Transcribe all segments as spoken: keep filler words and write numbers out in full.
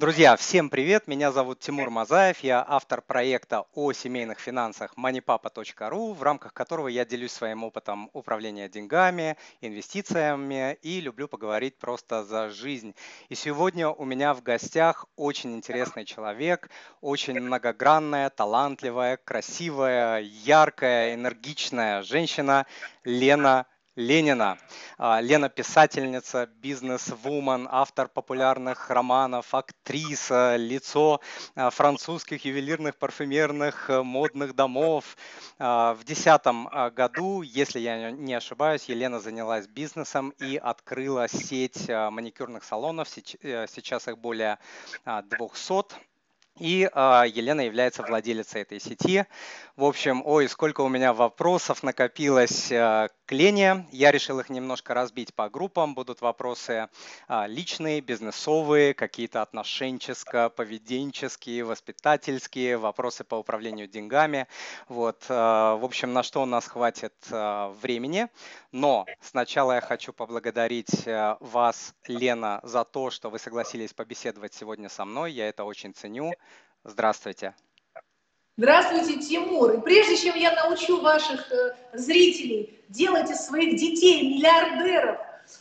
Друзья, всем привет! Меня зовут Тимур Мазаев, я автор проекта о семейных финансах moneypapa точка ru, в рамках которого я делюсь своим опытом управления деньгами, инвестициями и люблю поговорить просто за жизнь. И сегодня у меня в гостях очень интересный человек, очень многогранная, талантливая, красивая, яркая, энергичная женщина Лена Ленина. Лена – писательница, бизнес-вумен, автор популярных романов, актриса, лицо французских ювелирных, парфюмерных, модных домов. В две тысячи десятом году, если я не ошибаюсь, Елена занялась бизнесом и открыла сеть маникюрных салонов, сейчас их более двухсот. И э, Елена является владелицей этой сети. В общем, ой, сколько у меня вопросов накопилось э, к Лене. Я решил их немножко разбить по группам. Будут вопросы э, личные, бизнесовые, какие-то отношенческо-поведенческие, воспитательские, вопросы по управлению деньгами. Вот, э, в общем, на что у нас хватит э, времени. Но сначала я хочу поблагодарить вас, Лена, за то, что вы согласились побеседовать сегодня со мной. Я это очень ценю. Здравствуйте. Здравствуйте, Тимур. И прежде чем я научу ваших зрителей делать из своих детей миллиардеров,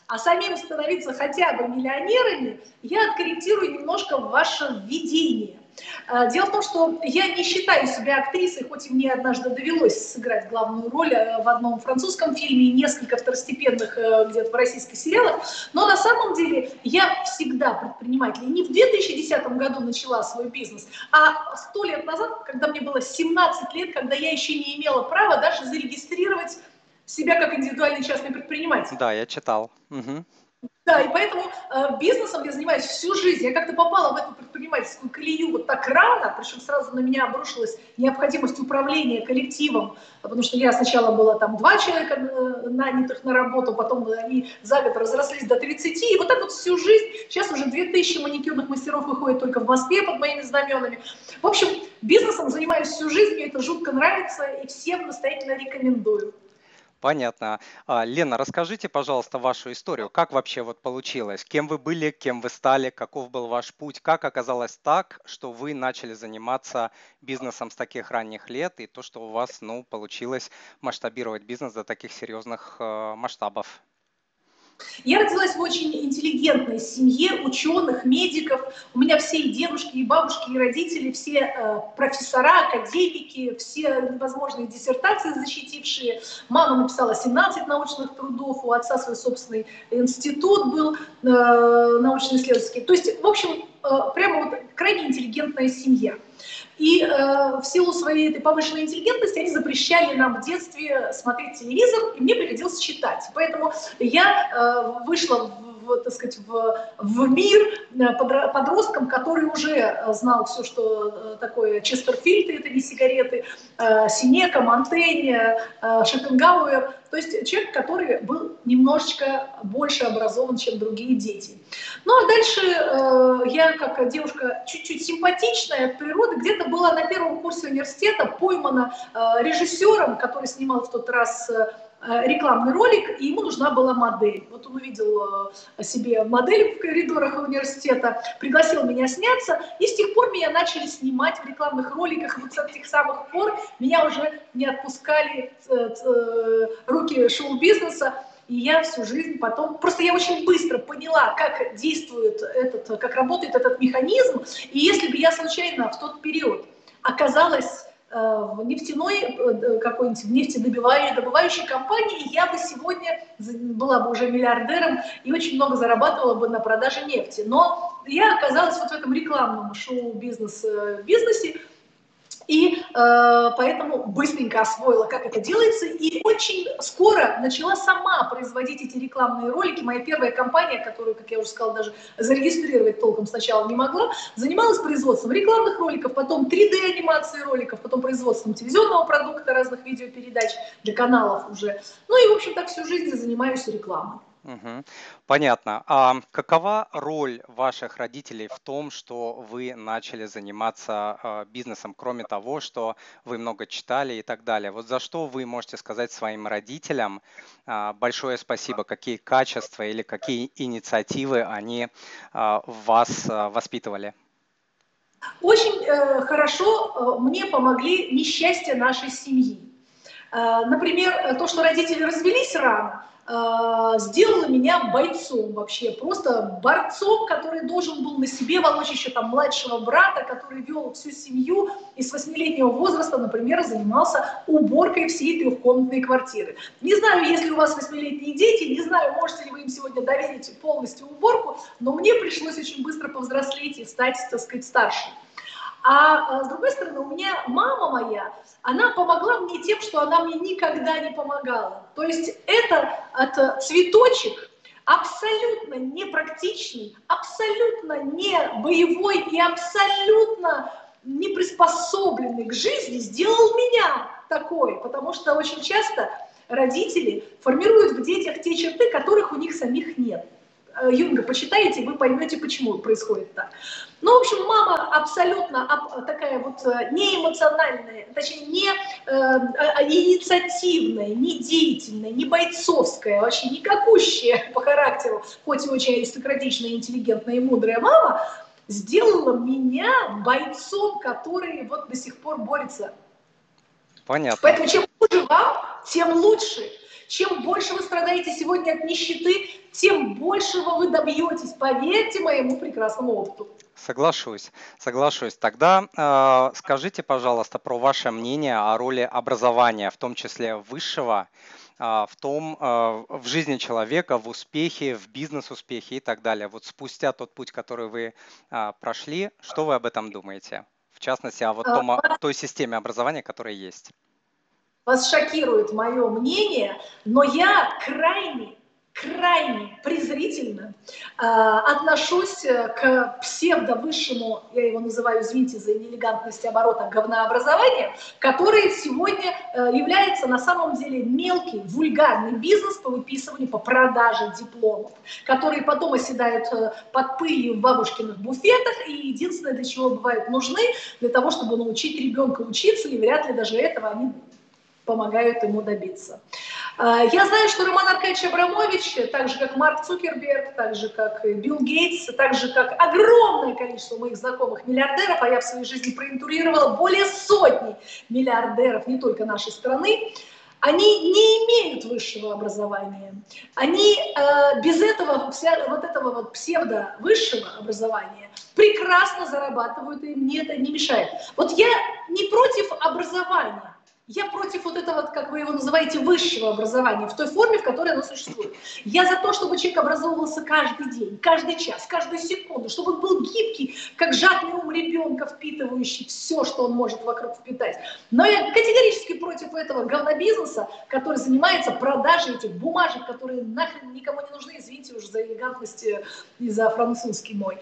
а самим становиться хотя бы миллионерами, я откорректирую немножко ваше видение. Дело в том, что я не считаю себя актрисой, хоть и мне однажды довелось сыграть главную роль в одном французском фильме и несколько второстепенных где-то в российских сериалах, но на самом деле я всегда предприниматель. Не в две тысячи десятом году начала свой бизнес, а сто лет назад, когда мне было семнадцать лет, когда я еще не имела права даже зарегистрировать себя как индивидуальный частный предприниматель. Да, я читал. Угу. Да, и поэтому э, бизнесом я занимаюсь всю жизнь. Я как-то попала в эту предпринимательскую колею вот так рано, причем сразу на меня обрушилась необходимость управления коллективом, потому что я сначала была там два человека э, нанятых на работу, потом они за год разрослись до тридцати, и вот так вот всю жизнь. Сейчас уже две тысячи маникюрных мастеров выходит только в Москве под моими знаменами. В общем, бизнесом занимаюсь всю жизнь, мне это жутко нравится, и всем настоятельно рекомендую. Понятно. Лена, расскажите, пожалуйста, вашу историю. Как вообще вот получилось? Кем вы были, кем вы стали, каков был ваш путь? Как оказалось так, что вы начали заниматься бизнесом с таких ранних лет и то, что у вас, ну, получилось масштабировать бизнес до таких серьезных масштабов? Я родилась в очень интеллигентной семье ученых, медиков. У меня все и дедушки, и бабушки, и родители, все э, профессора, академики, все возможные диссертации защитившие. Мама написала семнадцать научных трудов, у отца свой собственный институт был э, научно-исследовательский. То есть, в общем, э, прямо вот крайне интеллигентная семья. И э, в силу своей этой повышенной интеллигентности они запрещали нам в детстве смотреть телевизор, и мне приходилось читать. Поэтому я э, вышла в, так сказать, в, в мир подростком, который уже знал все, что такое Честерфильд, это не сигареты, э, Синека, Монтень, э, Шопенгауэр. То есть человек, который был немножечко больше образован, чем другие дети. Ну а дальше э, я, как девушка чуть-чуть симпатичная от природы, где-то была на первом курсе университета поймана э, режиссером, который снимал в тот раз э, рекламный ролик, и ему нужна была модель. Вот он увидел э, себе модель в коридорах университета, пригласил меня сняться, и с тех пор меня начали снимать в рекламных роликах. Вот с тех самых пор меня уже не отпускали э, э, руки шоу-бизнеса, и я всю жизнь потом... Просто я очень быстро поняла, как действует этот, как работает этот механизм, и если бы я случайно в тот период оказалась э, в нефтяной э, какой-нибудь нефтедобывающей компании, я бы сегодня была бы уже миллиардером и очень много зарабатывала бы на продаже нефти. Но я оказалась вот в этом рекламном шоу-бизнес-бизнесе, и э, поэтому быстренько освоила, как это делается, и очень скоро начала сама производить эти рекламные ролики. Моя первая компания, которую, как я уже сказала, даже зарегистрировать толком сначала не могла, занималась производством рекламных роликов, потом три дэ-анимации роликов, потом производством телевизионного продукта, разных видеопередач для каналов уже. Ну и, в общем, так всю жизнь занимаюсь рекламой. Угу. Понятно. А какова роль ваших родителей в том, что вы начали заниматься бизнесом, кроме того, что вы много читали и так далее? Вот за что вы можете сказать своим родителям большое спасибо, какие качества или какие инициативы они в вас воспитывали? Очень э, хорошо э, мне помогли несчастья нашей семьи. Э, например, то, что родители развелись рано, э, сделало меня бойцом вообще, просто борцом, который должен был на себе волочь еще там младшего брата, который вел всю семью и с восьмилетнего возраста, например, занимался уборкой всей трехкомнатной квартиры. Не знаю, если у вас восьмилетние дети, не знаю, можете ли вы им сегодня доверить полностью уборку, но мне пришлось очень быстро повзрослеть и стать, так сказать, старше. А с другой стороны, у меня мама моя, она помогла мне тем, что она мне никогда не помогала. То есть это, это цветочек абсолютно непрактичный, абсолютно не боевой и абсолютно не приспособленный к жизни сделал меня такой, потому что очень часто родители формируют в детях те черты, которых у них самих нет. Юнга почитаете, вы поймете, почему происходит так. Ну, в общем, мама абсолютно такая вот неэмоциональная, точнее, не э, инициативная, не деятельная, не бойцовская, вообще никакущая по характеру, хоть и очень аристократичная, интеллигентная и мудрая мама, сделала меня бойцом, который вот до сих пор борется. Понятно. Поэтому чем хуже вам, тем лучше. Чем больше вы страдаете сегодня от нищеты, тем большего вы добьетесь, поверьте моему прекрасному опыту. Соглашусь, соглашусь. Тогда э, скажите, пожалуйста, про ваше мнение о роли образования, в том числе высшего, э, в том, э, в жизни человека, в успехе, в бизнес-успехе и так далее. Вот спустя тот путь, который вы э, прошли, что вы об этом думаете? В частности, о вот том, о той системе образования, которая есть. Вас шокирует мое мнение, но я крайне, крайне презрительно э, отношусь к псевдовысшему, я его называю, извините за неэлегантность оборота, говнообразования, которое сегодня э, является на самом деле мелкий, вульгарный бизнес по выписыванию, по продаже дипломов, которые потом оседают э, под пылью в бабушкиных буфетах, и единственное, для чего бывают нужны, для того, чтобы научить ребенка учиться, и вряд ли даже этого они помогают ему добиться. Я знаю, что Роман Аркадьевич Абрамович, так же как Марк Цукерберг, так же как Билл Гейтс, так же как огромное количество моих знакомых миллиардеров, а я в своей жизни проинтурировала более сотни миллиардеров не только нашей страны, они не имеют высшего образования. Они э, без этого, вся, вот этого вот псевдо-высшего образования прекрасно зарабатывают, и мне это не мешает. Вот я не против образования. Я против вот этого, как вы его называете, высшего образования, в той форме, в которой оно существует. Я за то, чтобы человек образовывался каждый день, каждый час, каждую секунду, чтобы он был гибкий, как жадный ум ребенка, впитывающий все, что он может вокруг впитать. Но я категорически против этого говнобизнеса, который занимается продажей этих бумажек, которые нахрен никому не нужны, извините уже за элегантность и за французский мой.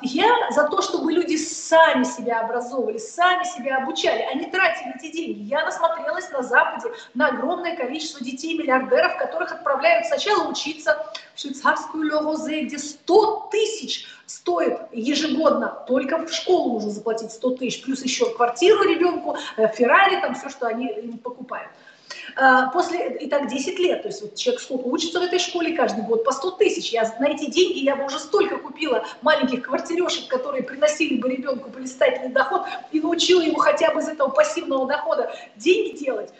Я за то, чтобы люди сами себя образовывали, сами себя обучали, а не тратили эти деньги. Я насмотрелась на Западе на огромное количество детей-миллиардеров, которых отправляют сначала учиться в швейцарскую Ле Розе, где сто тысяч стоит ежегодно, только в школу нужно заплатить сто тысяч, плюс еще квартиру ребенку, Феррари, там все, что они им покупают. После, и так десять лет, то есть вот человек сколько учится в этой школе, каждый год по сто тысяч. Я, на эти деньги я бы уже столько купила маленьких квартирешек, которые приносили бы ребенку блистательный доход и научила его хотя бы из этого пассивного дохода деньги делать.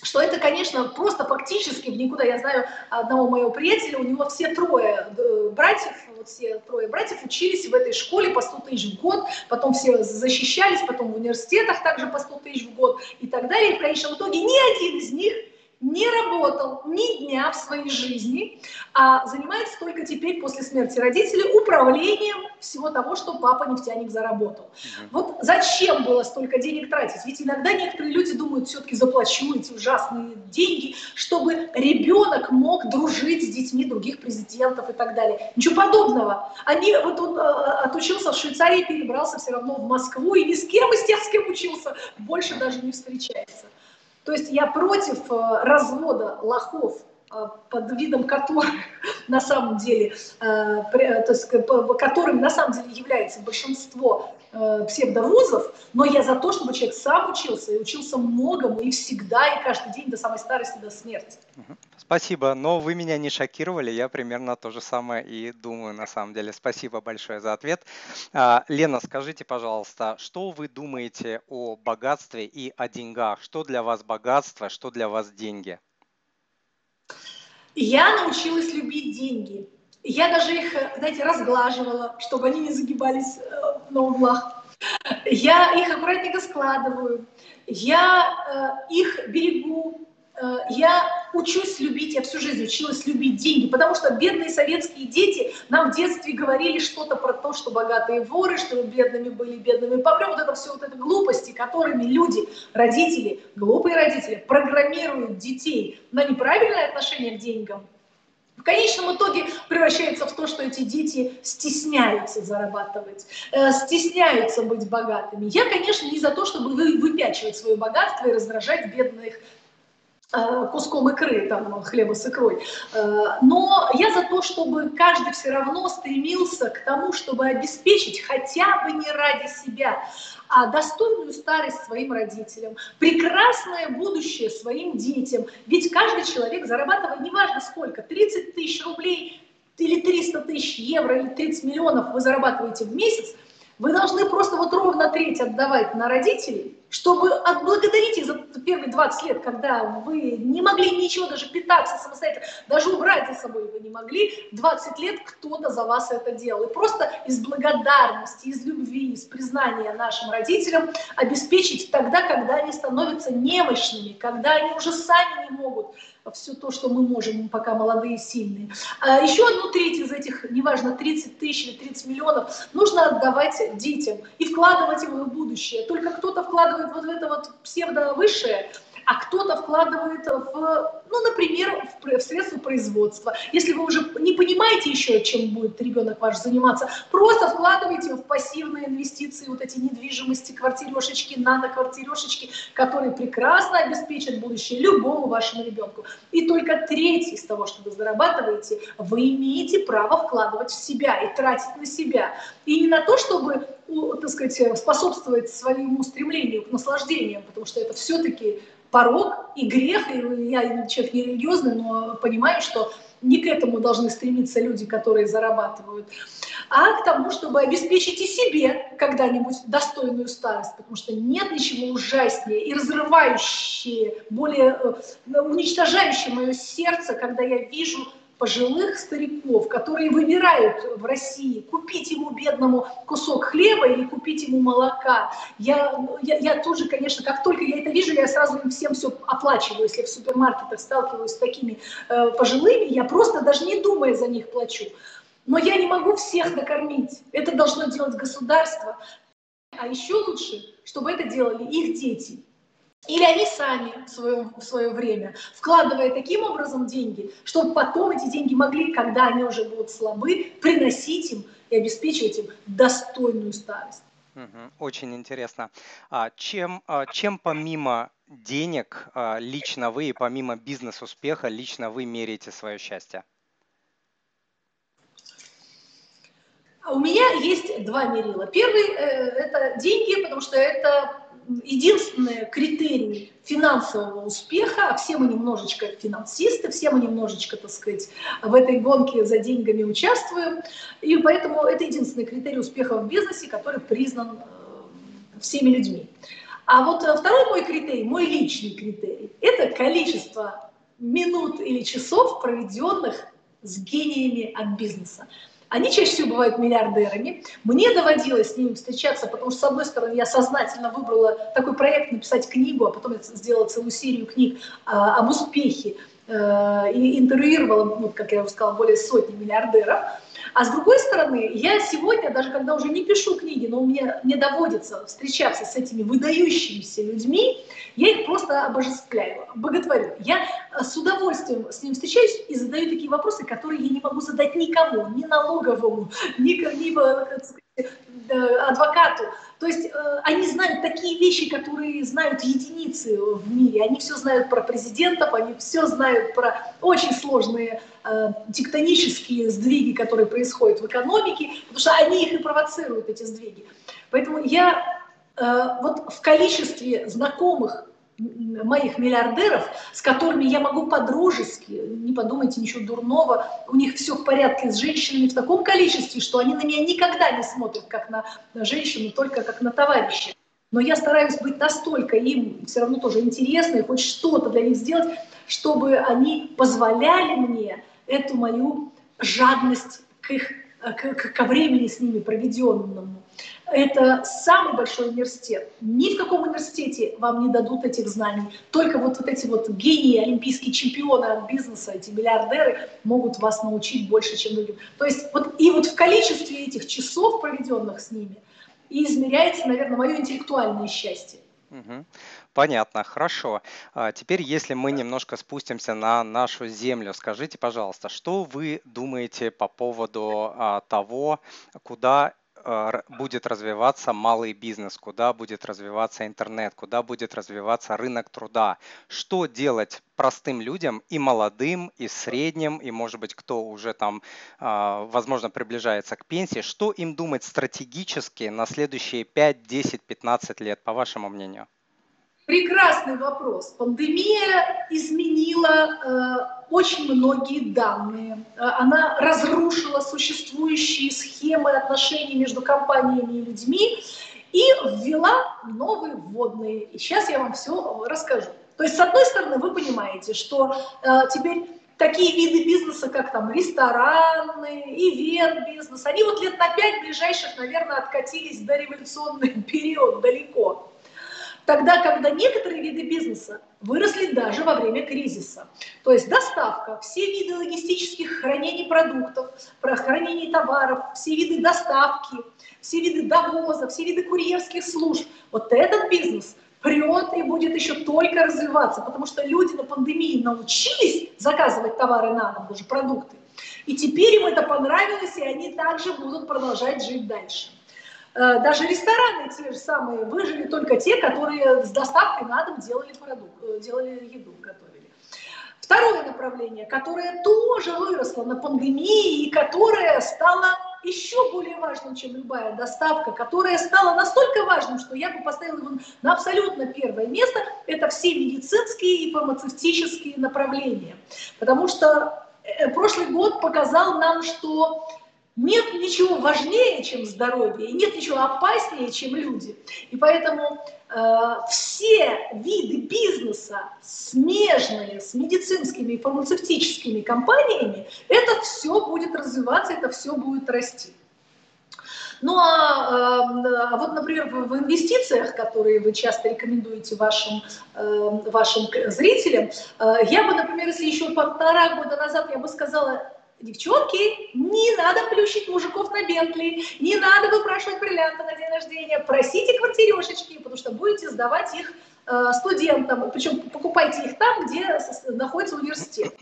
Что это, конечно, просто фактически в никуда. Я знаю одного моего приятеля, у него все трое братьев, вот все трое братьев учились в этой школе по сто тысяч в год, потом все защищались, потом в университетах также по сто тысяч в год и так далее. И в конечном итоге ни один из них не работал ни дня в своей жизни, а занимается только теперь после смерти родителей управлением всего того, что папа-нефтяник заработал. Mm-hmm. Вот зачем было столько денег тратить? Ведь иногда некоторые люди думают, все-таки заплачу эти ужасные деньги, чтобы ребенок мог дружить с детьми других президентов и так далее. Ничего подобного. Они, вот он э, отучился в Швейцарии, перебрался все равно в Москву, и ни с кем, и с тем, с кем учился, больше даже не встречается. То есть я против развода лохов под видом которых на самом деле, то есть, которым на самом деле является большинство псевдовузов, но я за то, чтобы человек сам учился, и учился многому, и всегда, и каждый день до самой старости, до смерти. Спасибо, но вы меня не шокировали, я примерно то же самое и думаю на самом деле. Спасибо большое за ответ. Лена, скажите, пожалуйста, что вы думаете о богатстве и о деньгах? Что для вас богатство, что для вас деньги? Я научилась любить деньги. Я даже их, знаете, разглаживала, чтобы они не загибались на углах. Я их аккуратненько складываю, я э, их берегу. Э, я учусь любить, я всю жизнь училась любить деньги, потому что бедные советские дети нам в детстве говорили что-то про то, что богатые воры, что мы бедными были, бедными помрем. Вот это все, вот это глупости, которыми люди, родители, глупые родители, программируют детей на неправильное отношение к деньгам. В конечном итоге превращается в то, что эти дети стесняются зарабатывать, э, стесняются быть богатыми. Я, конечно, не за то, чтобы вы, выпячивать свое богатство и раздражать бедных э, куском икры, там, хлеба с икрой. Э, но я за то, чтобы каждый все равно стремился к тому, чтобы обеспечить хотя бы не ради себя, а достойную старость своим родителям, прекрасное будущее своим детям. Ведь каждый человек зарабатывает, неважно сколько, тридцать тысяч рублей или триста тысяч евро или тридцать миллионов вы зарабатываете в месяц, вы должны просто вот ровно треть отдавать на родителей, чтобы отблагодарить их за первые двадцать лет, когда вы не могли ничего, даже питаться самостоятельно, даже убрать за собой вы не могли, двадцать лет кто-то за вас это делал. И просто из благодарности, из любви, из признания нашим родителям обеспечить тогда, когда они становятся немощными, когда они уже сами не могут все то, что мы можем, пока молодые и сильные. А еще одну треть из этих, неважно, тридцать тысяч или тридцать миллионов, нужно отдавать детям и вкладывать его в будущее. Только кто-то вкладывает вот в это вот псевдовысшее, а кто-то вкладывает в, ну, например, в, в средства производства. Если вы уже не понимаете еще, чем будет ребенок ваш заниматься, просто вкладывайте в пассивные инвестиции, вот эти недвижимости, квартирешечки, наноквартирешечки, которые прекрасно обеспечат будущее любому вашему ребенку. И только треть из того, что вы зарабатываете, вы имеете право вкладывать в себя и тратить на себя. И не на то, чтобы, так сказать, способствовать своему стремлению к наслаждениям, потому что это все-таки порог и грех. И я человек не религиозный, но понимаю, что не к этому должны стремиться люди, которые зарабатывают, а к тому, чтобы обеспечить и себе когда-нибудь достойную старость, потому что нет ничего ужаснее и разрывающее, более уничтожающее мое сердце, когда я вижу пожилых стариков, которые выбирают в России, купить ему, бедному, кусок хлеба или купить ему молока. Я, я, я тоже, конечно, как только я это вижу, я сразу им всем все оплачиваю. Если в супермаркетах сталкиваюсь с такими э, пожилыми, я просто даже не думая за них плачу. Но я не могу всех накормить. Это должно делать государство. А еще лучше, чтобы это делали их дети. Или они сами в свое, в свое время, вкладывая таким образом деньги, чтобы потом эти деньги могли, когда они уже будут слабы, приносить им и обеспечивать им достойную старость. Очень интересно. Чем, чем помимо денег лично вы и помимо бизнес-успеха лично вы меряете свое счастье? У меня есть два мерила. Первый – это деньги, потому что это единственный критерий финансового успеха, а все мы немножечко финансисты, все мы немножечко, так сказать, в этой гонке за деньгами участвуем, и поэтому это единственный критерий успеха в бизнесе, который признан всеми людьми. А вот второй мой критерий, мой личный критерий, это количество минут или часов, проведенных с гениями от бизнеса. Они чаще всего бывают миллиардерами. Мне доводилось с ними встречаться, потому что, с одной стороны, я сознательно выбрала такой проект написать книгу, а потом я сделала целую серию книг а, об успехе а, и интервьюировала, ну, как я уже сказала, более сотни миллиардеров. А с другой стороны, я сегодня, даже когда уже не пишу книги, но у меня мне доводится встречаться с этими выдающимися людьми, я их просто обожествляю, боготворю. Я с удовольствием с ними встречаюсь и задаю такие вопросы, которые я не могу задать никому, ни налоговому, ни, ни адвокату. То есть они знают такие вещи, которые знают единицы в мире. Они все знают про президентов, они все знают про очень сложные э, тектонические сдвиги, которые происходят в экономике, потому что они их и провоцируют, эти сдвиги. Поэтому я э, вот в количестве знакомых моих миллиардеров, с которыми я могу по-дружески, не подумайте ничего дурного, у них все в порядке с женщинами в таком количестве, что они на меня никогда не смотрят как на, на женщину, только как на товарища. Но я стараюсь быть настолько им все равно тоже интересной, хоть что-то для них сделать, чтобы они позволяли мне эту мою жадность к их, к, к, ко времени с ними проведенному. Это самый большой университет. Ни в каком университете вам не дадут этих знаний. Только вот, вот эти вот гении, олимпийские чемпионы от бизнеса, эти миллиардеры могут вас научить больше, чем другим. То есть вот и вот в количестве этих часов, проведенных с ними, и измеряется, наверное, мое интеллектуальное счастье. Угу. Понятно, хорошо. А теперь, если мы немножко спустимся на нашу землю, скажите, пожалуйста, что вы думаете по поводу а, того, куда будет развиваться малый бизнес, куда будет развиваться интернет, куда будет развиваться рынок труда. Что делать простым людям, и молодым, и средним, и, может быть, кто уже там, возможно, приближается к пенсии, что им думать стратегически на следующие пять, десять, пятнадцать лет, по вашему мнению? Прекрасный вопрос. Пандемия изменила э, очень многие данные. Она разрушила существующие схемы отношений между компаниями и людьми и ввела новые вводные. И сейчас я вам все расскажу. То есть, с одной стороны, вы понимаете, что э, теперь такие виды бизнеса, как там рестораны, ивент-бизнес, они вот лет на пять ближайших, наверное, откатились до революционного периода далеко. Тогда, когда некоторые виды бизнеса выросли даже во время кризиса. То есть доставка, все виды логистических хранений продуктов, хранений товаров, все виды доставки, все виды довоза, все виды курьерских служб. Вот этот бизнес прет и будет еще только развиваться, потому что люди на пандемии научились заказывать товары на дом, даже продукты. И теперь им это понравилось, и они также будут продолжать жить дальше. Даже рестораны те же самые выжили только те, которые с доставкой на дом делали продукт, делали еду, готовили. Второе направление, которое тоже выросло на пандемии и которое стало еще более важным, чем любая доставка, которое стало настолько важным, что я бы поставила его на абсолютно первое место, это все медицинские и фармацевтические направления. Потому что прошлый год показал нам, что нет ничего важнее, чем здоровье, и нет ничего опаснее, чем люди. И поэтому э, все виды бизнеса, смежные с медицинскими и фармацевтическими компаниями, это все будет развиваться, это все будет расти. Ну а э, вот, например, в, в инвестициях, которые вы часто рекомендуете вашим, э, вашим зрителям, э, я бы, например, если еще полтора года назад я бы сказала: девчонки, не надо плющить мужиков на Бентли, не надо выпрашивать бриллианты на день рождения, просите квартирешечки, потому что будете сдавать их э, студентам, причем покупайте их там, где находится университет.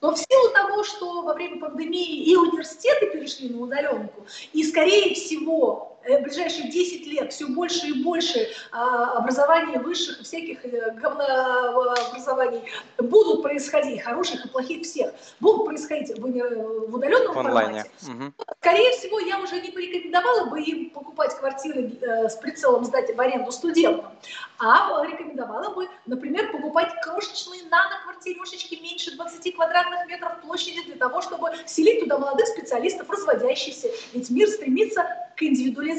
Но в силу того, что во время пандемии и университеты перешли на удаленку, и, скорее всего, в ближайшие десять лет все больше и больше а, образования высших и всяких говнообразований будут происходить, хороших и плохих всех, будут происходить в, в удаленном формате. Угу. Скорее всего, я уже не порекомендовала бы им покупать квартиры э, с прицелом сдать в аренду студентам, а рекомендовала бы, например, покупать крошечные нано-квартирешечки меньше двадцати квадратных метров площади для того, чтобы селить туда молодых специалистов, разводящихся. Ведь мир стремится к индивидуализации.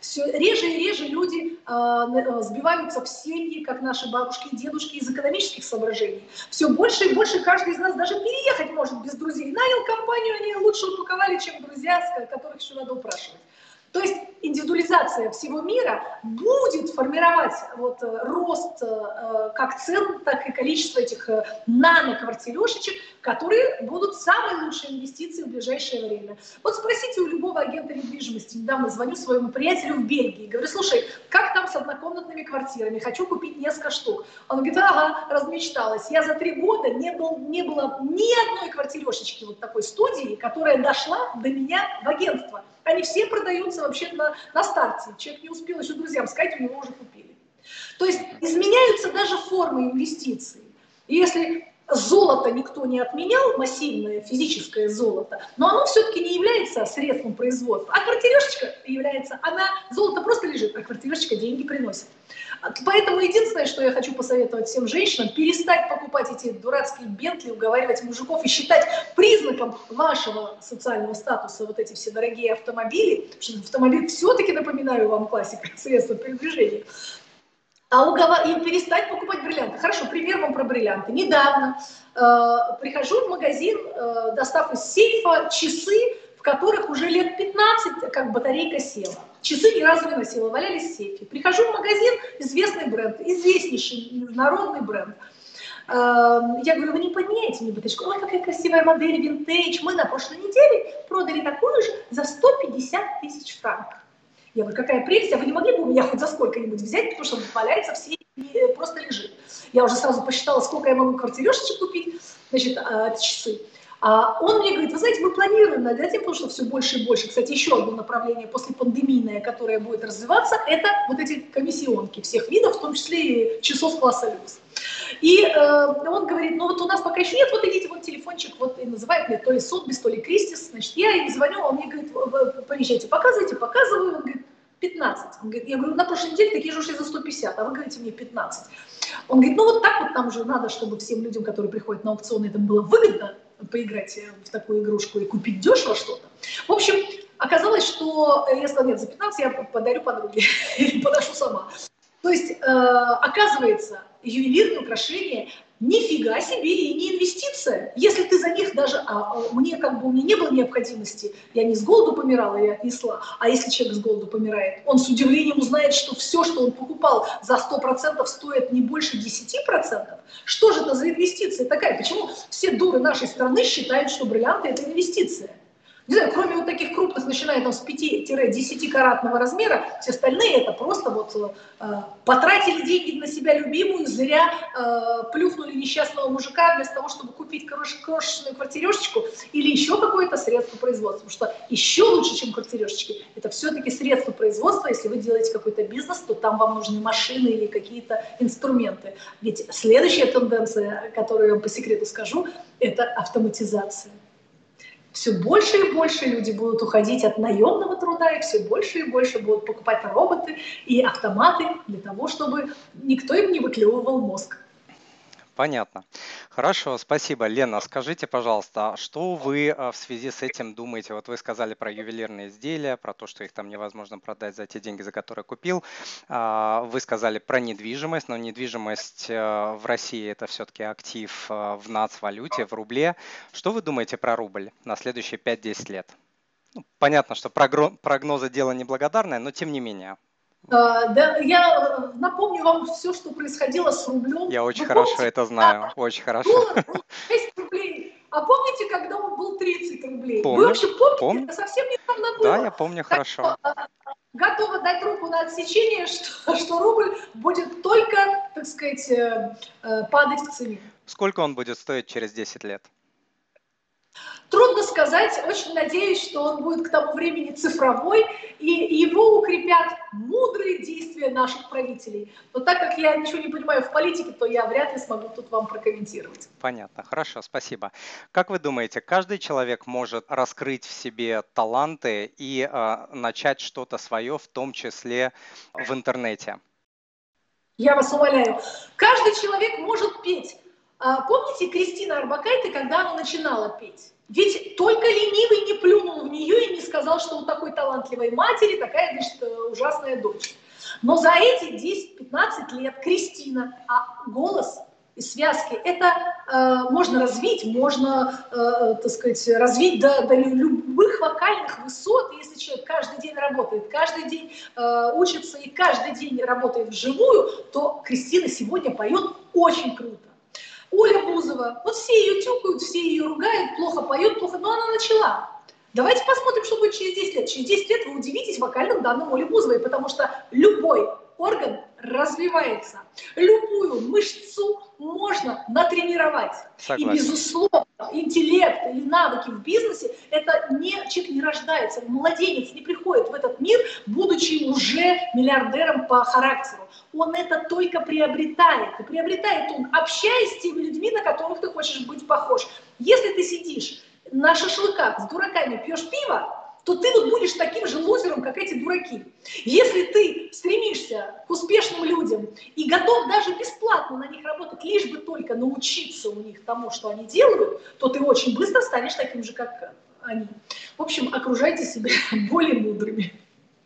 Все реже и реже люди э, сбиваются в семьи, как наши бабушки и дедушки, из экономических соображений. Все больше и больше каждый из нас даже переехать может без друзей. Нанял компанию, они лучше упаковали, чем друзья, которых еще надо упрашивать. То есть индивидуализация всего мира будет формировать вот, рост э, как цен, так и количество этих э, нано-квартирешечек, которые будут самые лучшие инвестиции в ближайшее время. Вот спросите у любого агента недвижимости, недавно звоню своему приятелю в Бельгии, говорю: слушай, как там с однокомнатными квартирами, хочу купить несколько штук. Он говорит: ага, размечталась, я за три года не, был, не было ни одной квартирешечки вот такой студии, которая дошла до меня в агентство. Они все продаются вообще на, на старте. Человек не успел еще друзьям сказать, у него уже купили. То есть изменяются даже формы инвестиций. И если золото никто не отменял, массивное физическое золото, но оно все-таки не является средством производства. А квартирёшечка является, она, золото просто лежит, а квартирёшечка деньги приносит. Поэтому единственное, что я хочу посоветовать всем женщинам, перестать покупать эти дурацкие Бентли, уговаривать мужиков и считать признаком вашего социального статуса вот эти все дорогие автомобили, потому что автомобиль все-таки, напоминаю вам, классика, средства передвижения. А уговор... и перестать покупать бриллианты. Хорошо, пример вам про бриллианты. Недавно э, прихожу в магазин, э, достав из сейфа часы, в которых уже лет пятнадцать, как батарейка села. Часы ни разу не носила, валялись в сейфе. Прихожу в магазин, известный бренд, известнейший международный бренд. Э, я говорю, вы не поменяете мне батарейку? Ой, какая красивая модель, винтейдж. Мы на прошлой неделе продали такую же за сто пятьдесят тысяч франков. Я говорю, какая прелесть, а вы не могли бы у меня хоть за сколько-нибудь взять, потому что валяется, все просто лежит. Я уже сразу посчитала, сколько я могу квартирёшечек купить, значит, часы. А он мне говорит, вы знаете, мы планируем над этим, потому что все больше и больше. Кстати, еще одно направление послепандемийное, которое будет развиваться, это вот эти комиссионки всех видов, в том числе и часов класса люкс. И э, он говорит, ну вот у нас пока еще нет, вот идите, вот телефончик, вот и называет мне то ли Сотбис, то ли Кристис, значит, я им звоню, он мне говорит, поезжайте, показывайте, показываю, он говорит, пятнадцать. Он говорит, я говорю, на прошлой неделе такие же ушли за сто пятьдесят, а вы говорите мне пятнадцать. Он говорит, ну вот так вот нам же надо, чтобы всем людям, которые приходят на аукционы, это было выгодно поиграть в такую игрушку и купить дешево что-то. В общем, оказалось, что я сказала, нет, за пятнадцать я подарю подруге, или подношу сама. То есть, э, оказывается, ювелирные украшения нифига себе и не инвестиция. Если ты за них даже... А, а, мне как бы у меня не было необходимости, я не с голоду помирала, я отнесла. А если человек с голоду помирает, он с удивлением узнает, что все, что он покупал за сто процентов, стоит не больше десяти процентов. Что же это за инвестиция такая? Почему все дуры нашей страны считают, что бриллианты – это инвестиция? Не знаю, кроме вот таких крупных, начиная там с пяти-десяти каратного размера, все остальные это просто вот э, потратили деньги на себя любимую, зря э, плюхнули несчастного мужика вместо того, чтобы купить крош крошечную квартирёшечку или еще какое-то средство производства. Потому что еще лучше, чем квартирёшечки, это все-таки средство производства. Если вы делаете какой-то бизнес, то там вам нужны машины или какие-то инструменты. Ведь следующая тенденция, которую я вам по секрету скажу, это автоматизация. Все больше и больше люди будут уходить от наемного труда, и все больше и больше будут покупать роботы и автоматы для того, чтобы никто им не выклевывал мозг. Понятно. Хорошо, спасибо. Лена, скажите, пожалуйста, что вы в связи с этим думаете? Вот вы сказали про ювелирные изделия, про то, что их там невозможно продать за те деньги, за которые купил. Вы сказали про недвижимость, но недвижимость в России – это все-таки актив в нацвалюте, в рубле. Что вы думаете про рубль на следующие пять-десять лет? Ну, понятно, что прогнозы дело неблагодарное, но тем не менее. Uh, да, я напомню вам все, что происходило с рублем. Я очень Вы хорошо помните, это знаю, очень хорошо. Доллар был шесть рублей, а помните, когда он был тридцать рублей? Помню. Вы вообще помните? Помню. Это совсем недавно было. Да, я помню так хорошо. Что, готова дать руку на отсечение, что, что рубль будет только, так сказать, падать в цене. Сколько он будет стоить через десять лет? Трудно сказать, очень надеюсь, что он будет к тому времени цифровой, и его укрепят мудрые действия наших правителей. Но так как я ничего не понимаю в политике, то я вряд ли смогу тут вам прокомментировать. Понятно, хорошо, спасибо. Как вы думаете, каждый человек может раскрыть в себе таланты и э, начать что-то свое, в том числе в интернете? Я вас умоляю, каждый человек может петь. Помните Кристина Орбакайте, когда она начинала петь? Ведь только ленивый не плюнул в нее и не сказал, что у такой талантливой матери такая, значит, ужасная дочь. Но за эти десять-пятнадцать лет Кристина, а голос и связки, это э, можно развить, можно, э, так сказать, развить до, до любых вокальных высот, если человек каждый день работает, каждый день э, учится и каждый день работает вживую, то Кристина сегодня поет очень круто. Оля Бузова, вот все ее тюкают, все ее ругают, плохо поют, плохо, но она начала. Давайте посмотрим, что будет через десять лет. Через десять лет вы удивитесь вокальным данным Оли Бузовой, потому что любой орган развивается, любую мышцу можно натренировать. Согласен. И, безусловно, интеллект или навыки в бизнесе, это не, человек не рождается, младенец не приходит в этот мир, будучи уже миллиардером по характеру. Он это только приобретает. И приобретает он, общаясь с теми людьми, на которых ты хочешь быть похож. Если ты сидишь на шашлыках с дураками, пьешь пиво, то ты вот будешь таким же лузером, как эти дураки. Если ты стремишься к успешным людям и готов даже бесплатно на них работать, лишь бы только научиться у них тому, что они делают, то ты очень быстро станешь таким же, как они. В общем, окружайте себя более мудрыми.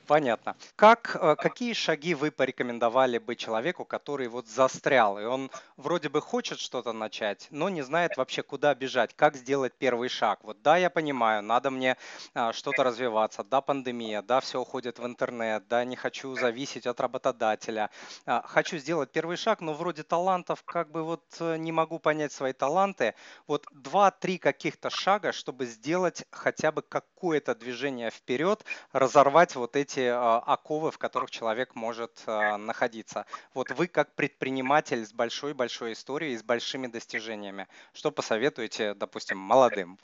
Понятно. Как, какие шаги вы порекомендовали бы человеку, который вот застрял, и он вроде бы хочет что-то начать, но не знает вообще, куда бежать, как сделать первый шаг? Вот да, я понимаю, надо мне что-то развиваться, да, пандемия, да, все уходит в интернет, да, не хочу зависеть от работодателя, хочу сделать первый шаг, но вроде талантов как бы вот не могу понять свои таланты. Вот два-три каких-то шага, чтобы сделать хотя бы какое-то движение вперед, разорвать вот эти оковы, в которых человек может а, находиться. Вот вы как предприниматель с большой-большой историей, с большими достижениями, что посоветуете, допустим, молодым?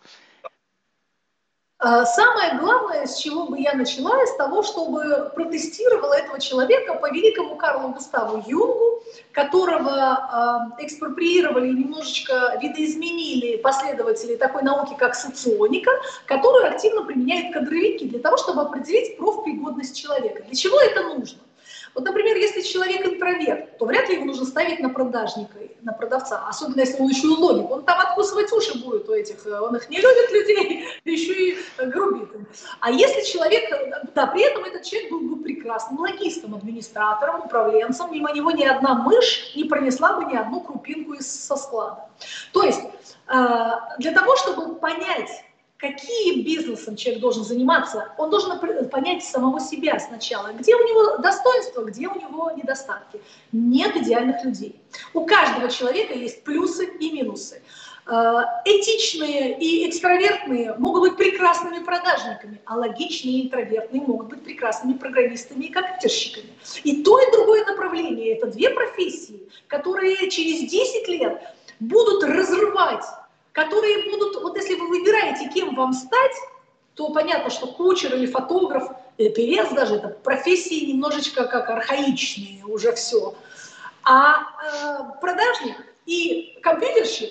Самое главное, с чего бы я начала, из того, чтобы протестировала этого человека по великому Карлу Густаву Юнгу, которого э, экспроприировали и немножечко видоизменили последователи такой науки, как соционика, которую активно применяют кадровики для того, чтобы определить профпригодность человека. Для чего это нужно? Вот, например, если человек интроверт, то вряд ли его нужно ставить на продажника, на продавца, особенно если он еще и логик. Он там откусывать уши будет у этих, он их не любит людей, еще и грубит им. А если человек, да, при этом этот человек был бы прекрасным логистом, администратором, управленцем, мимо него ни одна мышь не пронесла бы ни одну крупинку со склада. То есть для того, чтобы понять, каким бизнесом человек должен заниматься, он должен понять самого себя сначала. Где у него достоинства, где у него недостатки. Нет идеальных людей. У каждого человека есть плюсы и минусы. Этичные и экстравертные могут быть прекрасными продажниками, а логичные и интровертные могут быть прекрасными программистами и компьютерщиками. И то, и другое направление – это две профессии, которые через десять лет будут разрывать, которые будут, вот если вы выбираете, кем вам стать, то понятно, что кучер или фотограф, или певец даже, это профессии немножечко как архаичные уже все. А э, продажник и компьютерщик,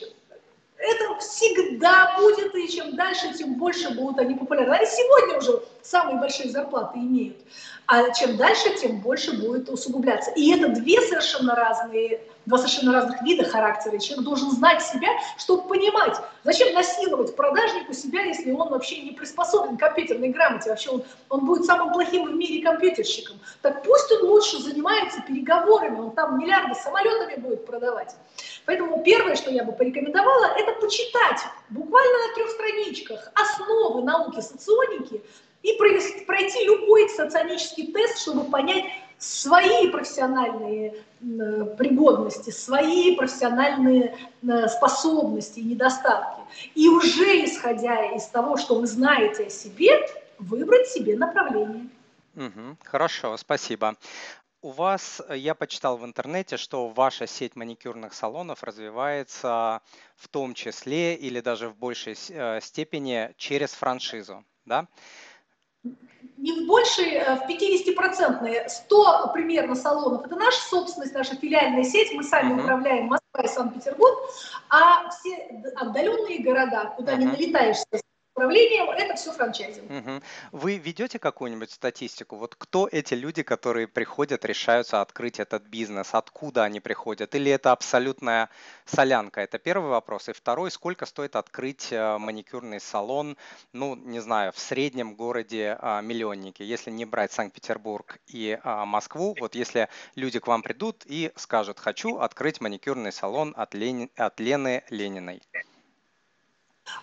это всегда будет, и чем дальше, тем больше будут они популярны. Они сегодня уже самые большие зарплаты имеют, а чем дальше, тем больше будет усугубляться. И это две совершенно разные, два совершенно разных вида характера. И человек должен знать себя, чтобы понимать, зачем насиловать продажнику себя, если он вообще не приспособлен к компьютерной грамоте. Вообще он, он будет самым плохим в мире компьютерщиком. Так пусть он лучше занимается переговорами, он там миллиарды самолетами будет продавать. Поэтому первое, что я бы порекомендовала, это почитать буквально на трех страничках основы науки соционики и пройти любой соционический тест, чтобы понять свои профессиональные пригодности, свои профессиональные способности и недостатки. И уже исходя из того, что вы знаете о себе, выбрать себе направление. Угу, хорошо, спасибо. У вас, я почитал в интернете, что ваша сеть маникюрных салонов развивается в том числе или даже в большей степени через франшизу, да? Не в большей, в пятидесятипроцентной. сто примерно салонов – это наша собственность, наша филиальная сеть, мы сами uh-huh. управляем Москвой и Санкт-Петербург, а все отдаленные города, куда uh-huh. не налетаешься, управлением, это все франчайзинг. Угу. Вы ведете какую-нибудь статистику? Вот кто эти люди, которые приходят, решаются открыть этот бизнес? Откуда они приходят? Или это абсолютная солянка? Это первый вопрос. И второй, сколько стоит открыть маникюрный салон, ну, не знаю, в среднем городе миллионнике, если не брать Санкт-Петербург и Москву? Вот если люди к вам придут и скажут, хочу открыть маникюрный салон от, Лени... от Лены Лениной.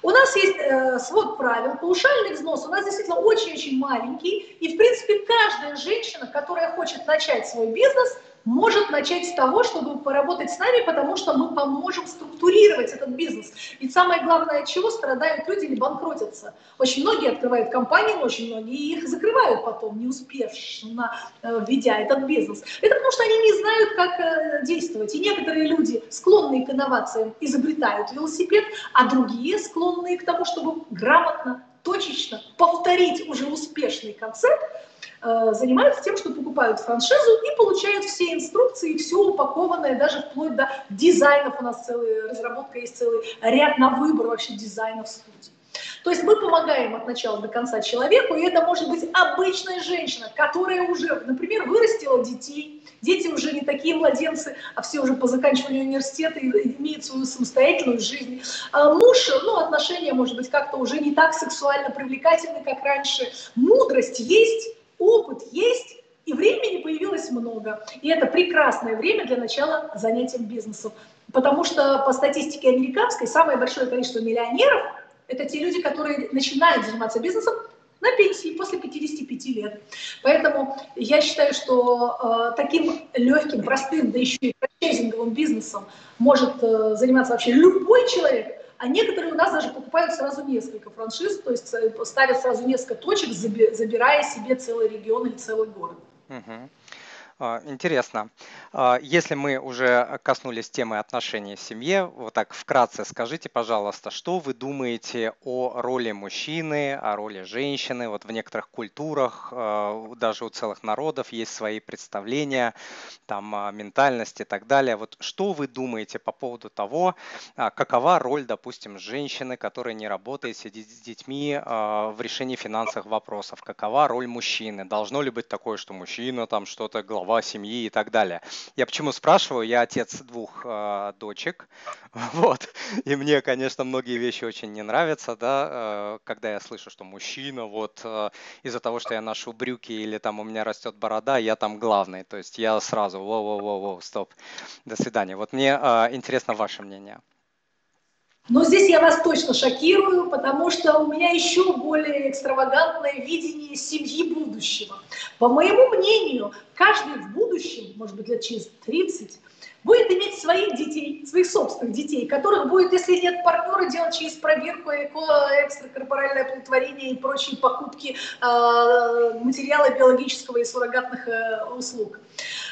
У нас есть э, свод правил, паушальный взнос у нас действительно очень-очень маленький, и в принципе каждая женщина, которая хочет начать свой бизнес, может начать с того, чтобы поработать с нами, потому что мы поможем структурировать этот бизнес. Ведь самое главное, от чего страдают люди или банкротятся. Очень многие открывают компании, очень многие их закрывают потом, не успешно введя этот бизнес. Это потому что они не знают, как действовать. И некоторые люди, склонные к инновациям, изобретают велосипед, а другие склонные к тому, чтобы грамотно, точечно повторить уже успешный концепт, занимаются тем, что покупают франшизу и получают все инструкции, все упакованное, даже вплоть до дизайнов. У нас целая разработка есть, целый ряд на выбор вообще дизайнов студии. То есть мы помогаем от начала до конца человеку, и это может быть обычная женщина, которая уже, например, вырастила детей, дети уже не такие младенцы, а все уже по заканчиванию университета имеют свою самостоятельную жизнь. А муж, ну, отношения, может быть, как-то уже не так сексуально привлекательны, как раньше. Мудрость есть, опыт есть, и времени появилось много. И это прекрасное время для начала занятием бизнесом. Потому что по статистике американской самое большое количество миллионеров – это те люди, которые начинают заниматься бизнесом на пенсии после пятидесяти пяти лет. Поэтому я считаю, что э, таким легким, простым, да еще и франчайзинговым бизнесом может э, заниматься вообще любой человек. А некоторые у нас даже покупают сразу несколько франшиз, то есть ставят сразу несколько точек, забирая себе целый регион или целый город. Угу. Интересно. Если мы уже коснулись темы отношений в семье, вот так вкратце скажите, пожалуйста, что вы думаете о роли мужчины, о роли женщины? Вот в некоторых культурах, даже у целых народов есть свои представления, там, ментальности и так далее. Вот что вы думаете по поводу того, какова роль, допустим, женщины, которая не работает, сидит с детьми, в решении финансовых вопросов? Какова роль мужчины? Должно ли быть такое, что мужчина там что-то глава семьи и так далее. Я почему спрашиваю? Я отец двух э, дочек, вот, и мне, конечно, многие вещи очень не нравятся, да, э, когда я слышу, что мужчина, вот, э, из-за того, что я ношу брюки или там у меня растет борода, я там главный, то есть я сразу, воу-воу-воу, стоп, до свидания. Вот мне э, интересно ваше мнение. Но здесь я вас точно шокирую, потому что у меня еще более экстравагантное видение семьи будущего. По моему мнению, каждый в будущем, может быть, лет через тридцать, будет иметь своих детей, своих собственных детей, которых будет, если нет партнера, делать через пробирку, экстракорпоральное оплодотворение и прочие покупки э, материала биологического и суррогатных э, услуг.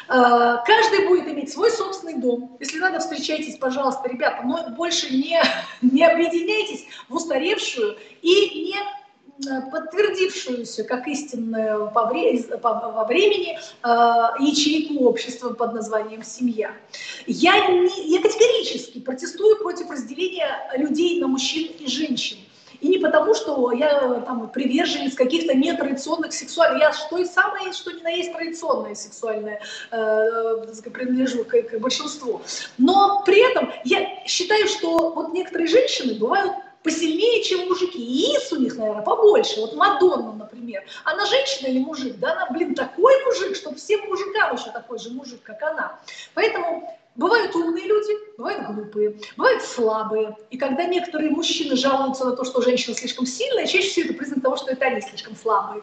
Каждый будет иметь свой собственный дом. Если надо, встречайтесь, пожалуйста, ребята, но больше не, не объединяйтесь в устаревшую и не подтвердившуюся как истинную по вре- по- во времени э, ячейку общества под названием «семья». Я, не, я категорически протестую против разделения людей на мужчин и женщин. И не потому, что я там приверженец каких-то нетрадиционных сексуальных, я что и самое, что ни на есть традиционное сексуальное, э, принадлежу к, к большинству. Но при этом я считаю, что вот некоторые женщины бывают посильнее, чем мужики. Яиц у них, наверное, побольше. Вот Мадонна, например. Она женщина или мужик? Да она, блин, такой мужик, что всем мужикам еще такой же мужик, как она. Поэтому бывают умные люди, бывают глупые, бывают слабые. И когда некоторые мужчины жалуются на то, что женщина слишком сильная, чаще всего это признак того, что это они слишком слабые.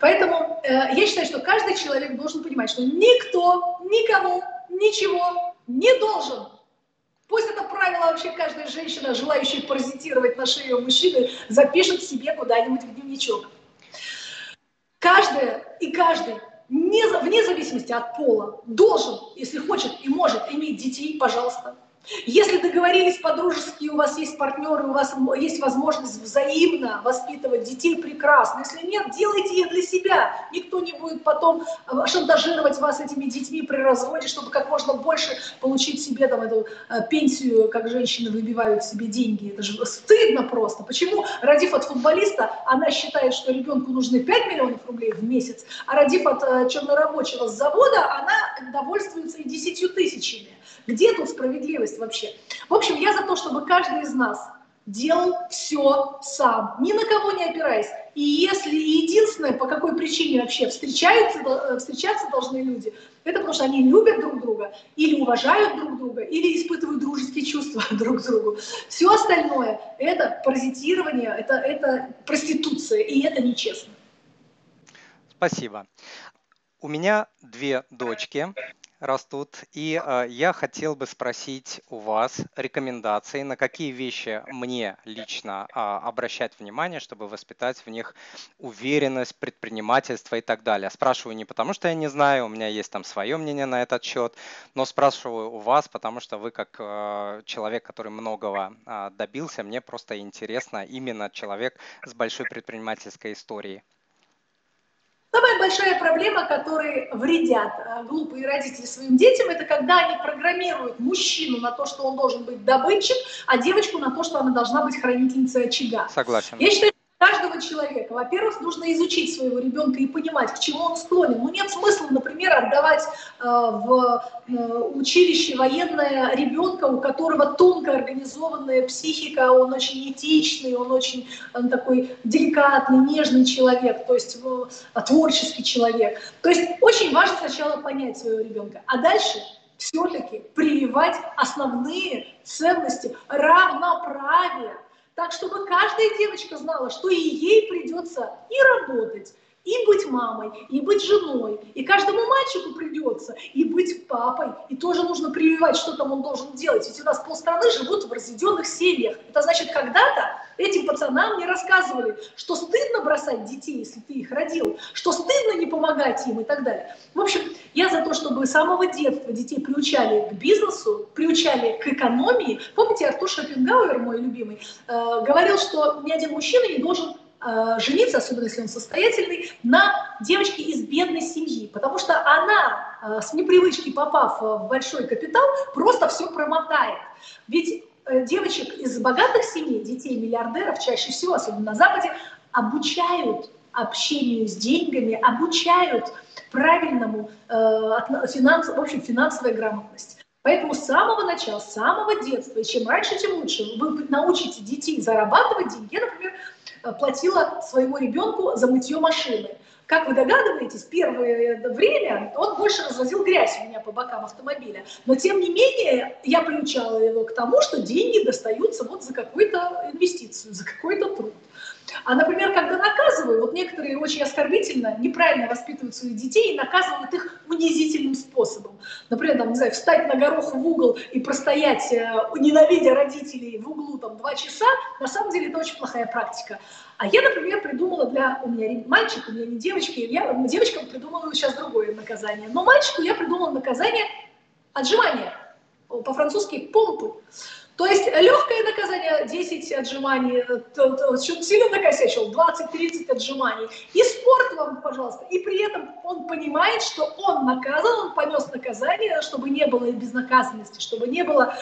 Поэтому э, я считаю, что каждый человек должен понимать, что никто, никому, ничего не должен. Пусть это правило вообще каждая женщина, желающая паразитировать на шею мужчины, запишет себе куда-нибудь в дневничок. Каждая и каждый, не, вне зависимости от пола, должен, если хочет и может, иметь детей, пожалуйста. Если договорились по-дружески, у вас есть партнеры, у вас есть возможность взаимно воспитывать детей, прекрасно. Если нет, делайте их для себя. Никто не будет потом шантажировать вас этими детьми при разводе, чтобы как можно больше получить себе там, эту э, пенсию, как женщины выбивают себе деньги. Это же стыдно просто. Почему, родив от футболиста, она считает, что ребенку нужны пять миллионов рублей в месяц, а родив от э, чернорабочего с завода, она довольствуется и десятью тысячами. Где тут справедливость вообще? В общем, я за то, чтобы каждый из нас делал все сам, ни на кого не опираясь. И если единственное, по какой причине вообще встречаются, встречаться должны люди, это потому что они любят друг друга, или уважают друг друга, или испытывают дружеские чувства друг к другу. Все остальное — это паразитирование, это, это проституция, и это нечестно. Спасибо. У меня две дочки. растут. И э, я хотел бы спросить у вас рекомендации, на какие вещи мне лично э, обращать внимание, чтобы воспитать в них уверенность, предпринимательство и так далее. Спрашиваю не потому, что я не знаю, у меня есть там свое мнение на этот счет, но спрашиваю у вас, потому что вы как э, человек, который многого э, добился, мне просто интересно, именно человек с большой предпринимательской историей. Самая большая проблема, которой вредят глупые родители своим детям, это когда они программируют мужчину на то, что он должен быть добытчик, а девочку на то, что она должна быть хранительницей очага. Согласен. Я считаю, что каждого человека, во-первых, нужно изучить своего ребенка и понимать, к чему он склонен. Ну, нет смысла, например, отдавать э, в э, училище военное ребенка, у которого тонко организованная психика, он очень этичный, он очень он такой деликатный, нежный человек, то есть... Э, творческий человек. То есть очень важно сначала понять своего ребенка, а дальше все-таки прививать основные ценности равноправия, так чтобы каждая девочка знала, что и ей придется и работать, и быть мамой, и быть женой, и каждому мальчику придется и быть папой, и тоже нужно прививать, что там он должен делать, ведь у нас полстраны живут в разведенных семьях. Это значит, когда-то этим пацанам мне рассказывали, что стыдно бросать детей, если ты их родил, что стыдно не помогать им и так далее. В общем, я за то, чтобы с самого детства детей приучали к бизнесу, приучали к экономии. Помните, Артур Шопенгауэр, мой любимый, говорил, что ни один мужчина не должен жениться, особенно если он состоятельный, на девочке из бедной семьи, потому что она, с непривычки попав в большой капитал, просто все промотает. Ведь девочек из богатых семей, детей миллиардеров, чаще всего, особенно на Западе, обучают общению с деньгами, обучают правильному э, финансов, в общем, финансовой грамотности. Поэтому с самого начала, с самого детства, и чем раньше, тем лучше, вы научите детей зарабатывать деньги. Я, например, платила своему ребенку за мытье машины. Как вы догадываетесь, первое время он больше развозил грязь у меня по бокам автомобиля. Но тем не менее я приучала его к тому, что деньги достаются вот за какую-то инвестицию, за какой-то труд. А, например, когда наказываю, вот некоторые очень оскорбительно, неправильно воспитывают своих детей и наказывают их унизительным способом. Например, там, не знаю, встать на горох в угол и простоять, ненавидя родителей, в углу там два часа, на самом деле это очень плохая практика. А я, например, придумала для... У меня мальчик, у меня не девочки, я девочкам придумала сейчас другое наказание. Но мальчику я придумала наказание отжимания, по-французски помпы. То есть легкое наказание десять отжиманий, что-то сильно накосячил, двадцать-тридцать отжиманий. И спорт вам, пожалуйста. И при этом он понимает, что он наказан, он понес наказание, чтобы не было безнаказанности, чтобы не было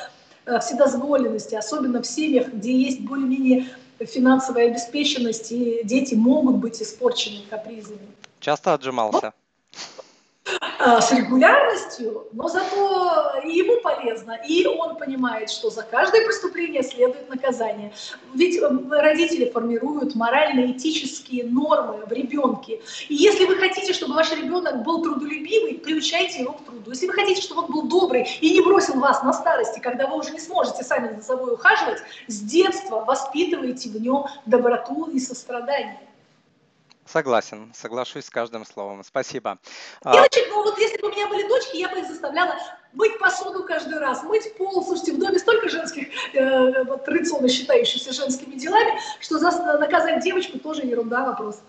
э, вседозволенности, особенно в семьях, где есть более-менее финансовая обеспеченность, и дети могут быть испорчены капризами. Часто отжимался? С регулярностью, но зато и ему полезно, и он понимает, что за каждое преступление следует наказание. Ведь родители формируют морально-этические нормы в ребенке. И если вы хотите, чтобы ваш ребенок был трудолюбивый, приучайте его к труду. Если вы хотите, чтобы он был добрый и не бросил вас на старости, когда вы уже не сможете сами за собой ухаживать, с детства воспитывайте в нем доброту и сострадание. Согласен, соглашусь с каждым словом. Спасибо. Девочек, ну вот если бы у меня были дочки, я бы их заставляла мыть посуду каждый раз, мыть пол. Слушайте, в доме столько женских, э, вот, традиционно считающихся женскими делами, что за, наказать девочку тоже ерунда вопрос.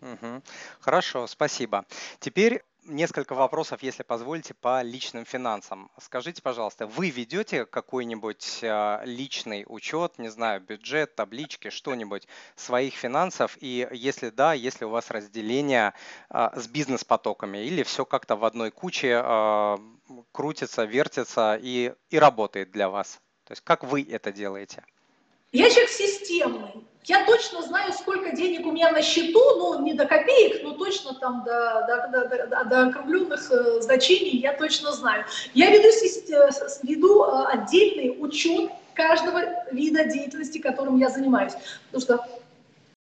Угу. Хорошо, спасибо. Теперь несколько вопросов, если позволите, по личным финансам. Скажите, пожалуйста, вы ведете какой-нибудь личный учет, не знаю, бюджет, таблички, что-нибудь своих финансов? И если да, если у вас разделение с бизнес-потоками или все как-то в одной куче крутится, вертится и, и работает для вас? То есть как вы это делаете? Я человек системный. Я точно знаю, сколько денег у меня на счету, ну, не до копеек, но точно там до, до, до, до, до округленных э, значений я точно знаю. Я веду, веду отдельный учет каждого вида деятельности, которым я занимаюсь. Потому что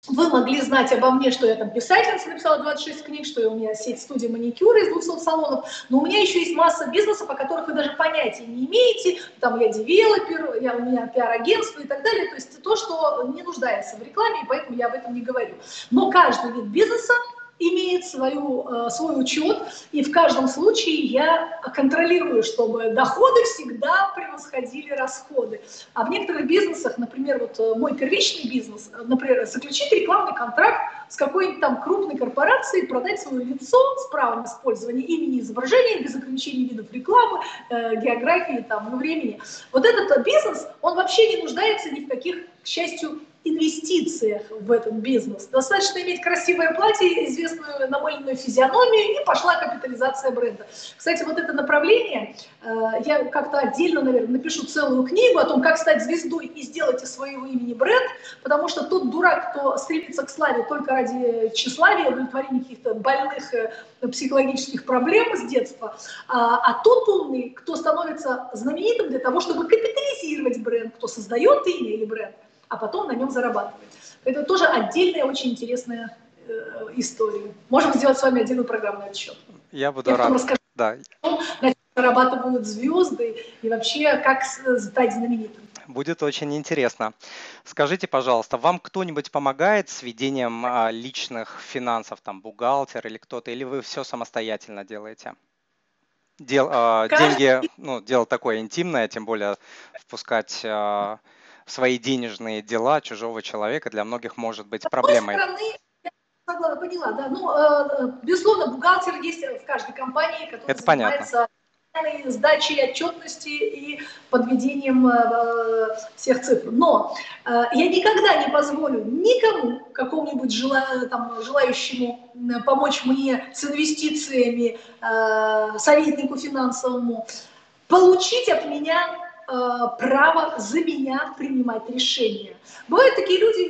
вы могли знать обо мне, что я там писательница, написала двадцать шесть книг, что у меня сеть студии маникюра из двухсот салонов, но у меня еще есть масса бизнесов, о которых вы даже понятия не имеете, там я девелопер, я, у меня пиар-агентство и так далее, то есть то, что не нуждается в рекламе, и поэтому я об этом не говорю. Но каждый вид бизнеса имеет свою, свой учет, и в каждом случае я контролирую, чтобы доходы всегда превосходили расходы. А в некоторых бизнесах, например, вот мой первичный бизнес, например, заключить рекламный контракт с какой-нибудь там крупной корпорацией, продать свое лицо с правом использования имени, изображения, без ограничений видов рекламы, географии, там, времени. Вот этот бизнес, он вообще не нуждается ни в каких, к счастью, инвестициях в этот бизнес. Достаточно иметь красивое платье, известную намыленную физиономию, и пошла капитализация бренда. Кстати, вот это направление, я как-то отдельно, наверное, напишу целую книгу о том, как стать звездой и сделать из своего имени бренд, потому что тот дурак, кто стремится к славе только ради тщеславия, удовлетворения каких-то больных психологических проблем с детства, а тот умный, кто становится знаменитым для того, чтобы капитализировать бренд, кто создает имя или бренд, а потом на нем зарабатывать. Это тоже отдельная, очень интересная э, история. Можем сделать с вами отдельную программу на этот счет. Я буду Я рад. Расскажу, да. О том, на чем зарабатывают звезды и вообще, как стать знаменитым. Будет очень интересно. Скажите, пожалуйста, вам кто-нибудь помогает с ведением а, личных финансов, там, бухгалтер или кто-то, или вы все самостоятельно делаете? Дел, а, деньги, ну, дело такое интимное, тем более впускать... А, в свои денежные дела чужого человека для многих может быть проблемой. С одной стороны, я поняла, да. Ну, безусловно, бухгалтер есть в каждой компании, которая занимается сдачей отчетности и подведением всех цифр. Но я никогда не позволю никому, какому-нибудь желающему помочь мне с инвестициями, советнику финансовому, получить от меня право за меня принимать решения. Бывают такие люди,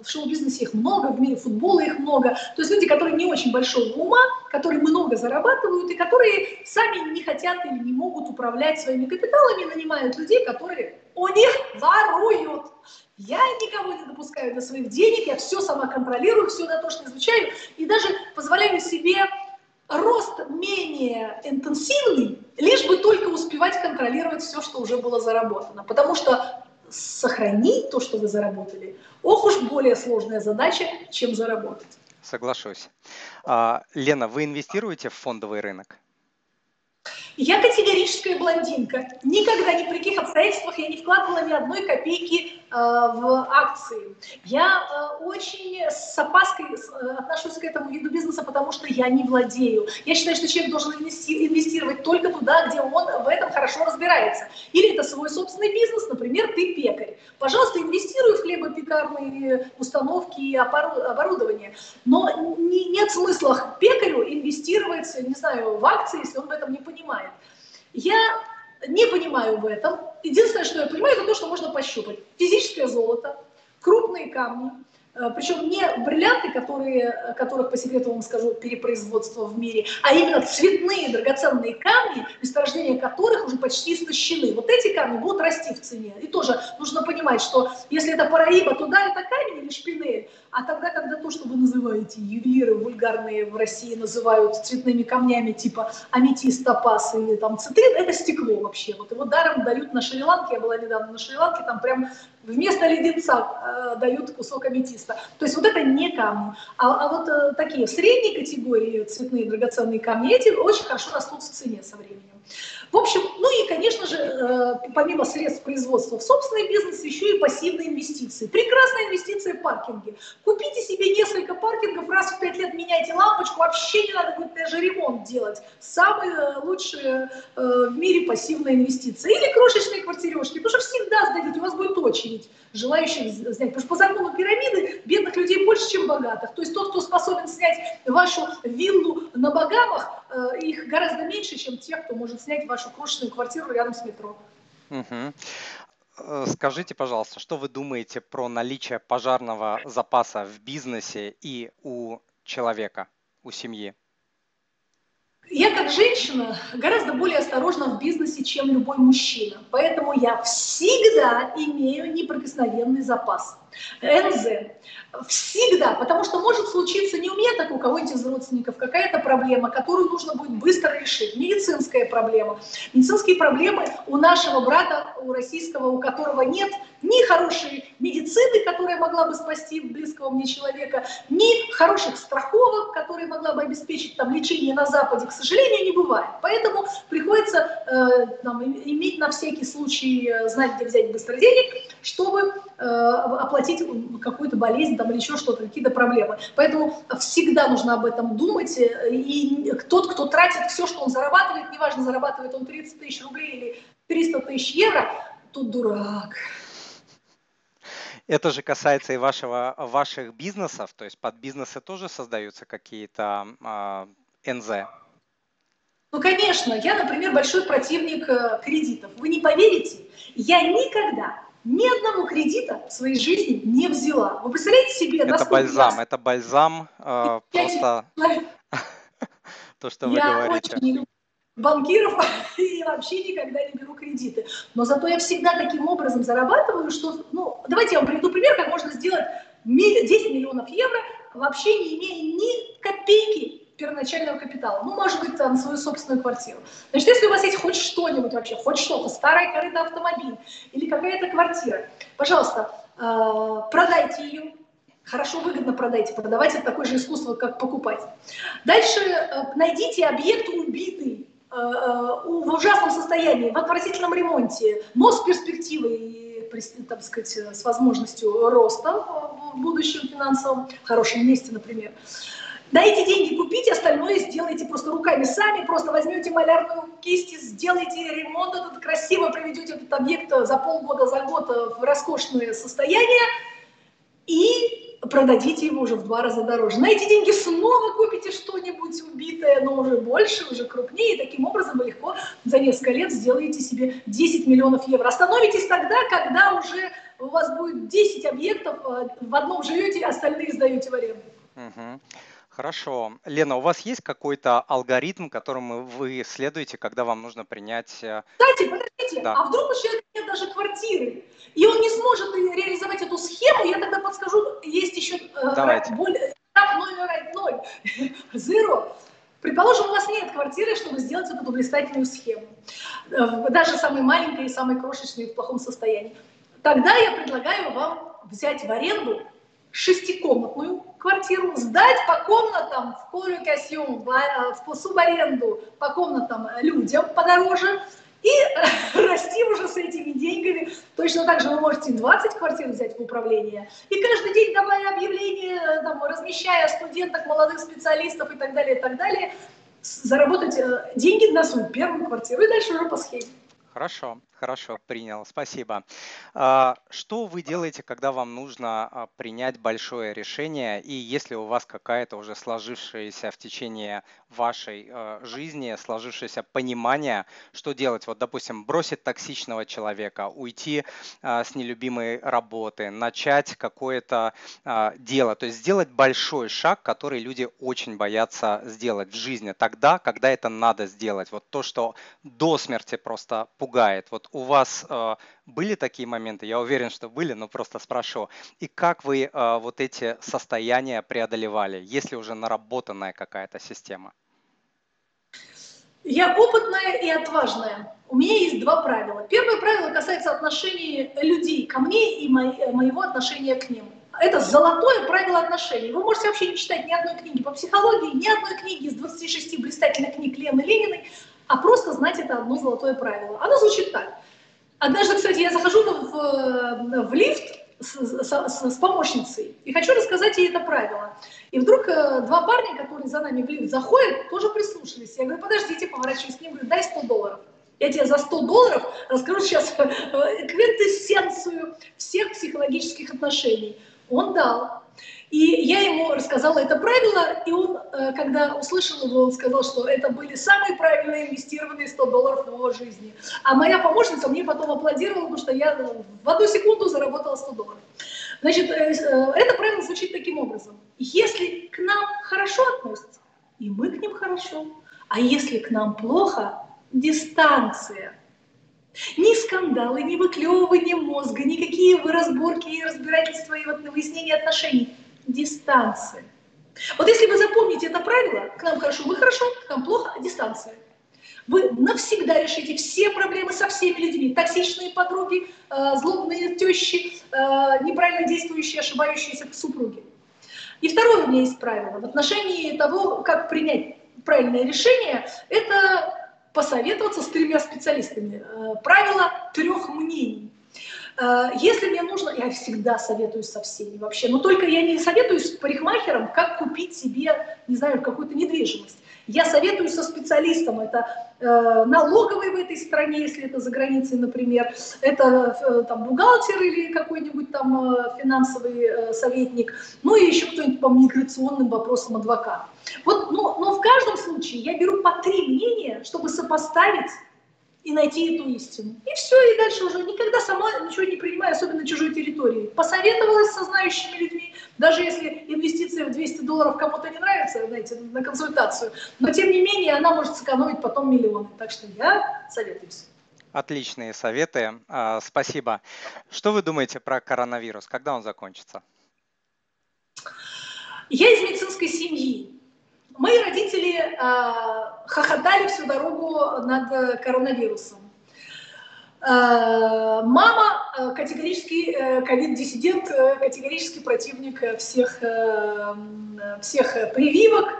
в шоу-бизнесе их много, в мире футбола их много, то есть люди, которые не очень большого ума, которые много зарабатывают и которые сами не хотят или не могут управлять своими капиталами, нанимают людей, которые у них воруют. Я никого не допускаю до своих денег, я все сама контролирую, все дотошно изучаю и даже позволяю себе рост менее интенсивный, лишь бы только успевать контролировать все, что уже было заработано. Потому что сохранить то, что вы заработали, ох уж более сложная задача, чем заработать. Соглашусь. А, Лена, вы инвестируете в фондовый рынок? Я категорическая блондинка. Никогда, ни при каких обстоятельствах я не вкладывала ни одной копейки э, в акции. Я э, очень с опаской отношусь к этому виду бизнеса, потому что я не владею. Я считаю, что человек должен инвести- инвестировать только туда, где он в этом хорошо разбирается. Или это свой собственный бизнес, например, ты пекарь. Пожалуйста, инвестируй в хлебопекарные установки и опору- оборудование. Но не, нет смысла пекарю инвестировать, не знаю, в акции, если он в этом не понимает. Я не понимаю в этом. Единственное, что я понимаю, это то, что можно пощупать. Физическое золото, крупные камни, причем не бриллианты, которые, которых, по секрету вам скажу, перепроизводство в мире, а именно цветные драгоценные камни, месторождения которых уже почти истощены. Вот эти камни будут расти в цене. И тоже нужно понимать, что если это параиба, то да, это камень или шпинель, а тогда, когда то, что вы называете ювелиры, вульгарные в России называют цветными камнями, типа аметист, топаз или там цитрин, это стекло вообще. Вот его даром дают на Шри-Ланке, я была недавно на Шри-Ланке, там прям вместо леденца э, дают кусок аметиста. То есть вот это не камни, а, а вот э, такие средние категории цветные драгоценные камни, эти очень хорошо растут в цене со временем. В общем, ну и, конечно же, э, помимо средств производства в собственный бизнес, еще и пассивные инвестиции. Прекрасная инвестиция в паркинги. Купите себе несколько паркингов, раз в пять лет меняйте лампочку, вообще не надо будет даже ремонт делать. Самые лучшие э, в мире пассивные инвестиции. Или крошечные квартирёшки, потому что всегда сдадите, у вас будет очередь желающих снять. Потому что по закону пирамиды бедных людей больше, чем богатых. То есть тот, кто способен снять вашу виллу на Багамах, их гораздо меньше, чем тех, кто может снять вашу крошечную квартиру рядом с метро. Угу. Скажите, пожалуйста, что вы думаете про наличие пожарного запаса в бизнесе и у человека, у семьи? Я как женщина гораздо более осторожна в бизнесе, чем любой мужчина. Поэтому я всегда имею неприкосновенный запас. эн зэ. Всегда, потому что может случиться не у меня, так у кого-нибудь из родственников, какая-то проблема, которую нужно будет быстро решить, медицинская проблема. Медицинские проблемы у нашего брата, у российского, у которого нет ни хорошей медицины, которая могла бы спасти близкого мне человека, ни хороших страховок, которые могла бы обеспечить там, лечение на Западе, к сожалению, не бывает. Поэтому приходится э, там, иметь на всякий случай, знать, где взять быстро денег, чтобы э, оплатить какую-то болезнь там, или еще что-то, какие-то проблемы. Поэтому всегда нужно об этом думать. И тот, кто тратит все, что он зарабатывает, неважно, зарабатывает он тридцать тысяч рублей или триста тысяч евро, тот дурак. Это же касается и вашего, ваших бизнесов, то есть под бизнесы тоже создаются какие-то э, эн зэ? Ну, конечно. Я, например, большой противник кредитов. Вы не поверите, я никогда ни одного кредита в своей жизни не взяла. Вы представляете себе? Это бальзам, я... это бальзам э, просто то, что вы говорите. Банкиров и вообще никогда не беру кредиты. Но зато я всегда таким образом зарабатываю, что... Ну, давайте я вам приведу пример, как можно сделать десять миллионов евро, вообще не имея ни копейки первоначального капитала. Ну, может быть, там, свою собственную квартиру. Значит, если у вас есть хоть что-нибудь вообще, хоть что-то, старая корыта автомобиль или какая-то квартира, пожалуйста, продайте ее. Хорошо, выгодно продайте. Продавать — это такое же искусство, как покупать. Дальше найдите объект убитый, в ужасном состоянии, в отвратительном ремонте, но с перспективой и, так сказать, с возможностью роста в будущем финансовом, в хорошем месте, например. Дайте деньги, купите, остальное сделайте просто руками сами, просто возьмете малярную кисть, сделайте ремонт этот красиво, приведете этот объект за полгода, за год в роскошное состояние и... продадите его уже в два раза дороже. На эти деньги снова купите что-нибудь убитое, но уже больше, уже крупнее. И таким образом вы легко за несколько лет сделаете себе десять миллионов евро. Остановитесь тогда, когда уже у вас будет десять объектов, в одном живете, остальные сдаете в аренду. Угу. Хорошо. Лена, у вас есть какой-то алгоритм, которому вы следуете, когда вам нужно принять... Кстати, подождите, да. А вдруг у человека нет даже квартиры, и он не сможет реализовать эту схему, я тогда подскажу, есть еще этап номер ноль, zero. Предположим, у вас нет квартиры, чтобы сделать вот эту блистательную схему, даже самой маленькой и самой крошечной в плохом состоянии. Тогда я предлагаю вам взять в аренду шестикомнатную квартиру, сдать по комнатам в колокасьон, в субаренду по комнатам людям подороже и расти уже с этими деньгами. Точно так же вы можете двадцать квартир взять в управление и каждый день давая объявления, там, размещая студенток, молодых специалистов и так далее, и так далее, заработать деньги на свою первую квартиру и дальше уже по схеме. Хорошо, хорошо, принял, спасибо. Что вы делаете, когда вам нужно принять большое решение, и если у вас какая-то уже сложившаяся в течение вашей жизни, сложившееся понимание, что делать? Вот, допустим, бросить токсичного человека, уйти с нелюбимой работы, начать какое-то дело, то есть сделать большой шаг, который люди очень боятся сделать в жизни, тогда, когда это надо сделать. Вот то, что до смерти просто пугает. Вот у вас э, были такие моменты? Я уверен, что были, но просто спрошу. И как вы э, вот эти состояния преодолевали? Есть ли уже наработанная какая-то система? Я опытная и отважная. У меня есть два правила. Первое правило касается отношений людей ко мне и мо- моего отношения к ним. Это золотое правило отношений. Вы можете вообще не читать ни одной книги по психологии, ни одной книги из двадцати шести блистательных книг Лены Лениной, а просто знать это одно золотое правило. Оно звучит так. Однажды, кстати, я захожу в, в лифт с, с, с помощницей и хочу рассказать ей это правило. И вдруг два парня, которые за нами в лифт заходят, тоже прислушались. Я говорю, подождите, поворачиваюсь к ним, говорю, дай сто долларов. Я тебе за сто долларов расскажу сейчас квинтэссенцию всех психологических отношений. Он дал. И я ему рассказала это правило, и он, когда услышал его, он сказал, что это были самые правильные инвестированные сто долларов в его жизни. А моя помощница мне потом аплодировала, потому что я в одну секунду заработала сто долларов. Значит, это правило звучит таким образом. Если к нам хорошо относятся, и мы к ним хорошо, а если к нам плохо, дистанция. Ни скандалы, ни выклевывание мозга, никакие разборки и разбирательства и вот выяснение отношений. Дистанция. Вот если вы запомните это правило, к нам хорошо, вы хорошо, к нам плохо, дистанция. Вы навсегда решите все проблемы со всеми людьми. Токсичные подруги, злобные тещи, неправильно действующие, ошибающиеся супруги. И второе у меня есть правило в отношении того, как принять правильное решение, это посоветоваться с тремя специалистами. Правило трех мнений. Если мне нужно, я всегда советуюсь со всеми вообще, но только я не советуюсь с парикмахером, как купить себе, не знаю, какую-то недвижимость. Я советуюсь со специалистом, это э, налоговый в этой стране, если это за границей, например, это э, там, бухгалтер или какой-нибудь там э, финансовый э, советник, ну и еще кто-нибудь по миграционным вопросам адвокат. Вот, но, но в каждом случае я беру по три мнения, чтобы сопоставить и найти эту истину. И все, и дальше уже никогда сама ничего не принимаю, особенно на чужой территории. Посоветовалась со знающими людьми, даже если инвестиция в двести долларов кому-то не нравится, знаете, на консультацию, но тем не менее она может сэкономить потом миллионы. Так что я советуюсь. Отличные советы, спасибо. Что вы думаете про коронавирус? Когда он закончится? Я из медицинской семьи. Мои родители э, хохотали всю дорогу над коронавирусом. Э, мама категорически э, ковид-диссидент, категорически противник всех, э, всех прививок.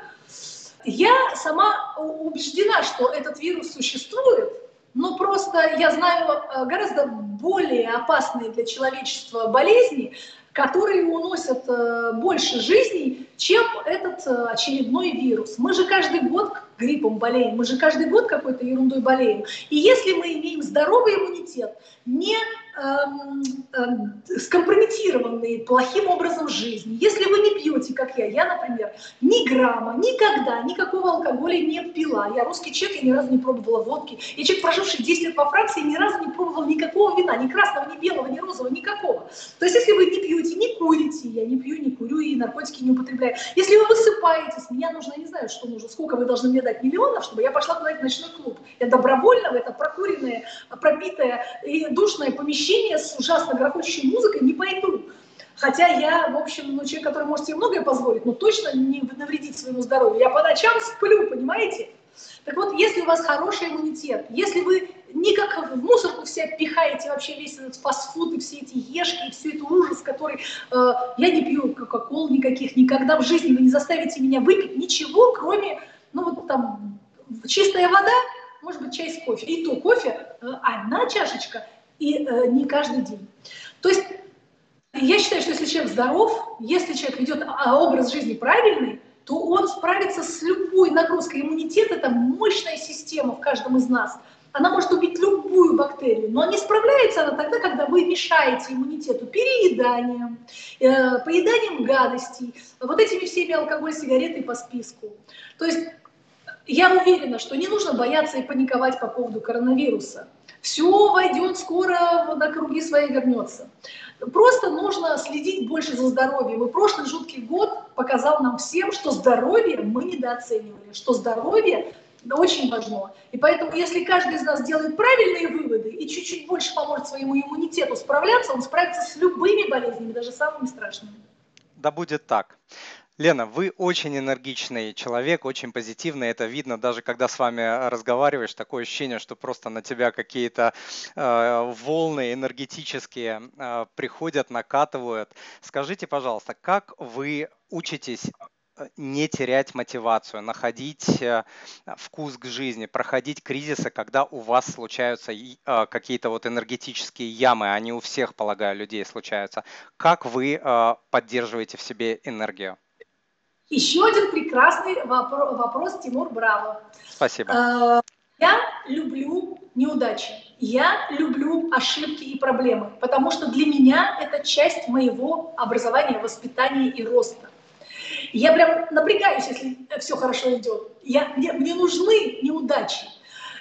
Я сама убеждена, что этот вирус существует, но просто я знаю гораздо более опасные для человечества болезни, которые уносят больше жизней, чем этот очередной вирус. Мы же каждый год гриппом болеем, мы же каждый год какой-то ерундой болеем. И если мы имеем здоровый иммунитет, не эм, э, скомпрометированный плохим образом жизни, если вы не пьете, как я, я, например, ни грамма, никогда, никакого алкоголя не пила. Я русский человек, я ни разу не пробовала водки. Я человек, проживший десять лет во Франции, ни разу не пробовала никакого вина, ни красного, ни белого, ни розового, никакого. То есть если вы не пьете, не курите, я не пью, не курю и наркотики не употребляю. Если вы высыпаетесь, мне нужно, я не знаю, что нужно, сколько вы должны мне дать, миллионов, чтобы я пошла куда-нибудь в ночной клуб. Я добровольно в это прокуренное, пробитое и душное помещение с ужасно грохочущей музыкой не пойду. Хотя я, в общем, ну, человек, который может себе многое позволить, но точно не навредить своему здоровью. Я по ночам сплю, понимаете? Так вот, если у вас хороший иммунитет, если вы не как в мусорку все пихаете вообще весь этот фастфуд и все эти ешки, и все это ужас, который... Э, я не пью кока-кол никаких, никогда в жизни вы не заставите меня выпить ничего, кроме... Ну вот там чистая вода, может быть чай с кофе. И то кофе одна чашечка и э, не каждый день. То есть я считаю, что если человек здоров, если человек ведет образ жизни правильный, то он справится с любой нагрузкой. Иммунитет – это мощная система в каждом из нас. Она может убить любую бактерию, но не справляется она тогда, когда вы мешаете иммунитету перееданием, э, поеданием гадостей, вот этими всеми алкоголь, сигареты по списку. То есть я уверена, что не нужно бояться и паниковать по поводу коронавируса. Все войдет скоро, на круги свои вернется. Просто нужно следить больше за здоровьем. И прошлый жуткий год показал нам всем, что здоровье мы недооценивали, что здоровье очень важно. И поэтому, если каждый из нас делает правильные выводы и чуть-чуть больше поможет своему иммунитету справляться, он справится с любыми болезнями, даже самыми страшными. Да будет так. Лена, вы очень энергичный человек, очень позитивный. Это видно даже, когда с вами разговариваешь. Такое ощущение, что просто на тебя какие-то э, волны энергетические э, приходят, накатывают. Скажите, пожалуйста, как вы учитесь не терять мотивацию, находить вкус к жизни, проходить кризисы, когда у вас случаются какие-то вот энергетические ямы, они у всех, полагаю, людей случаются. Как вы поддерживаете в себе энергию? Еще один прекрасный вопрос, вопрос, Тимур, браво. Спасибо. Я люблю неудачи, я люблю ошибки и проблемы, потому что для меня это часть моего образования, воспитания и роста. Я прям напрягаюсь, если все хорошо идет. Я, мне, мне нужны неудачи.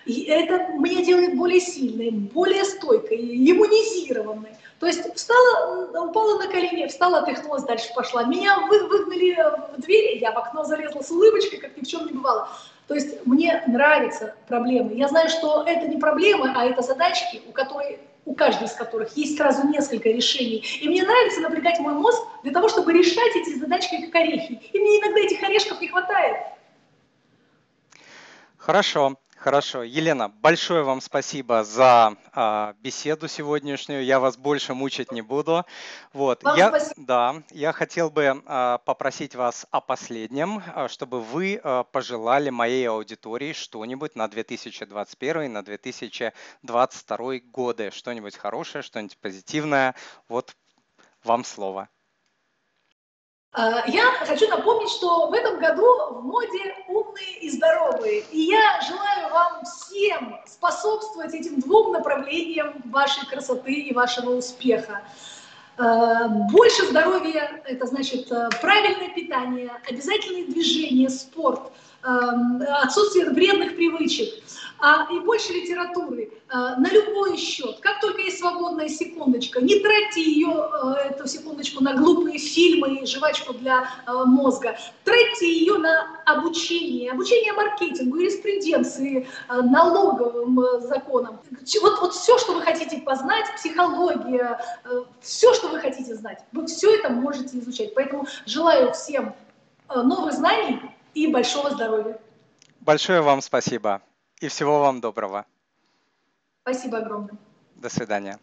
И это меня делает более сильной, более стойкой, иммунизированной. То есть встала, упала на колени, встала, отряхнулась, дальше пошла. Меня вы, выгнали в дверь, я в окно залезла с улыбочкой, как ни в чем не бывало. То есть мне нравятся проблемы. Я знаю, что это не проблемы, а это задачки, у которой, у каждой из которых есть сразу несколько решений. И мне нравится напрягать мой мозг для того, чтобы решать эти задачки как орехи. И мне иногда этих орешков не хватает. Хорошо. Хорошо. Елена, большое вам спасибо за э, беседу сегодняшнюю. Я вас больше мучить не буду. Вот. Я, да, я хотел бы э, попросить вас о последнем, э, чтобы вы э, пожелали моей аудитории что-нибудь на две тысячи двадцать первый, на две тысячи двадцать второй годы. Что-нибудь хорошее, что-нибудь позитивное. Вот вам слово. Я хочу напомнить, что в этом году в моде умные и здоровые. И я желаю вам всем способствовать этим двум направлениям вашей красоты и вашего успеха. Больше здоровья – это значит правильное питание, обязательные движения, спорт, отсутствие вредных привычек. А, и больше литературы а, на любой счет. Как только есть свободная секундочка, не тратьте ее, а, эту секундочку, на глупые фильмы и жвачку для а, мозга. Тратьте ее на обучение, обучение маркетингу, юриспруденции, а, налоговым а, законам. Вот, вот все, что вы хотите познать, психология, а, все, что вы хотите знать, вы все это можете изучать. Поэтому желаю всем а, новых знаний и большого здоровья. Большое вам спасибо. И всего вам доброго. Спасибо огромное. До свидания.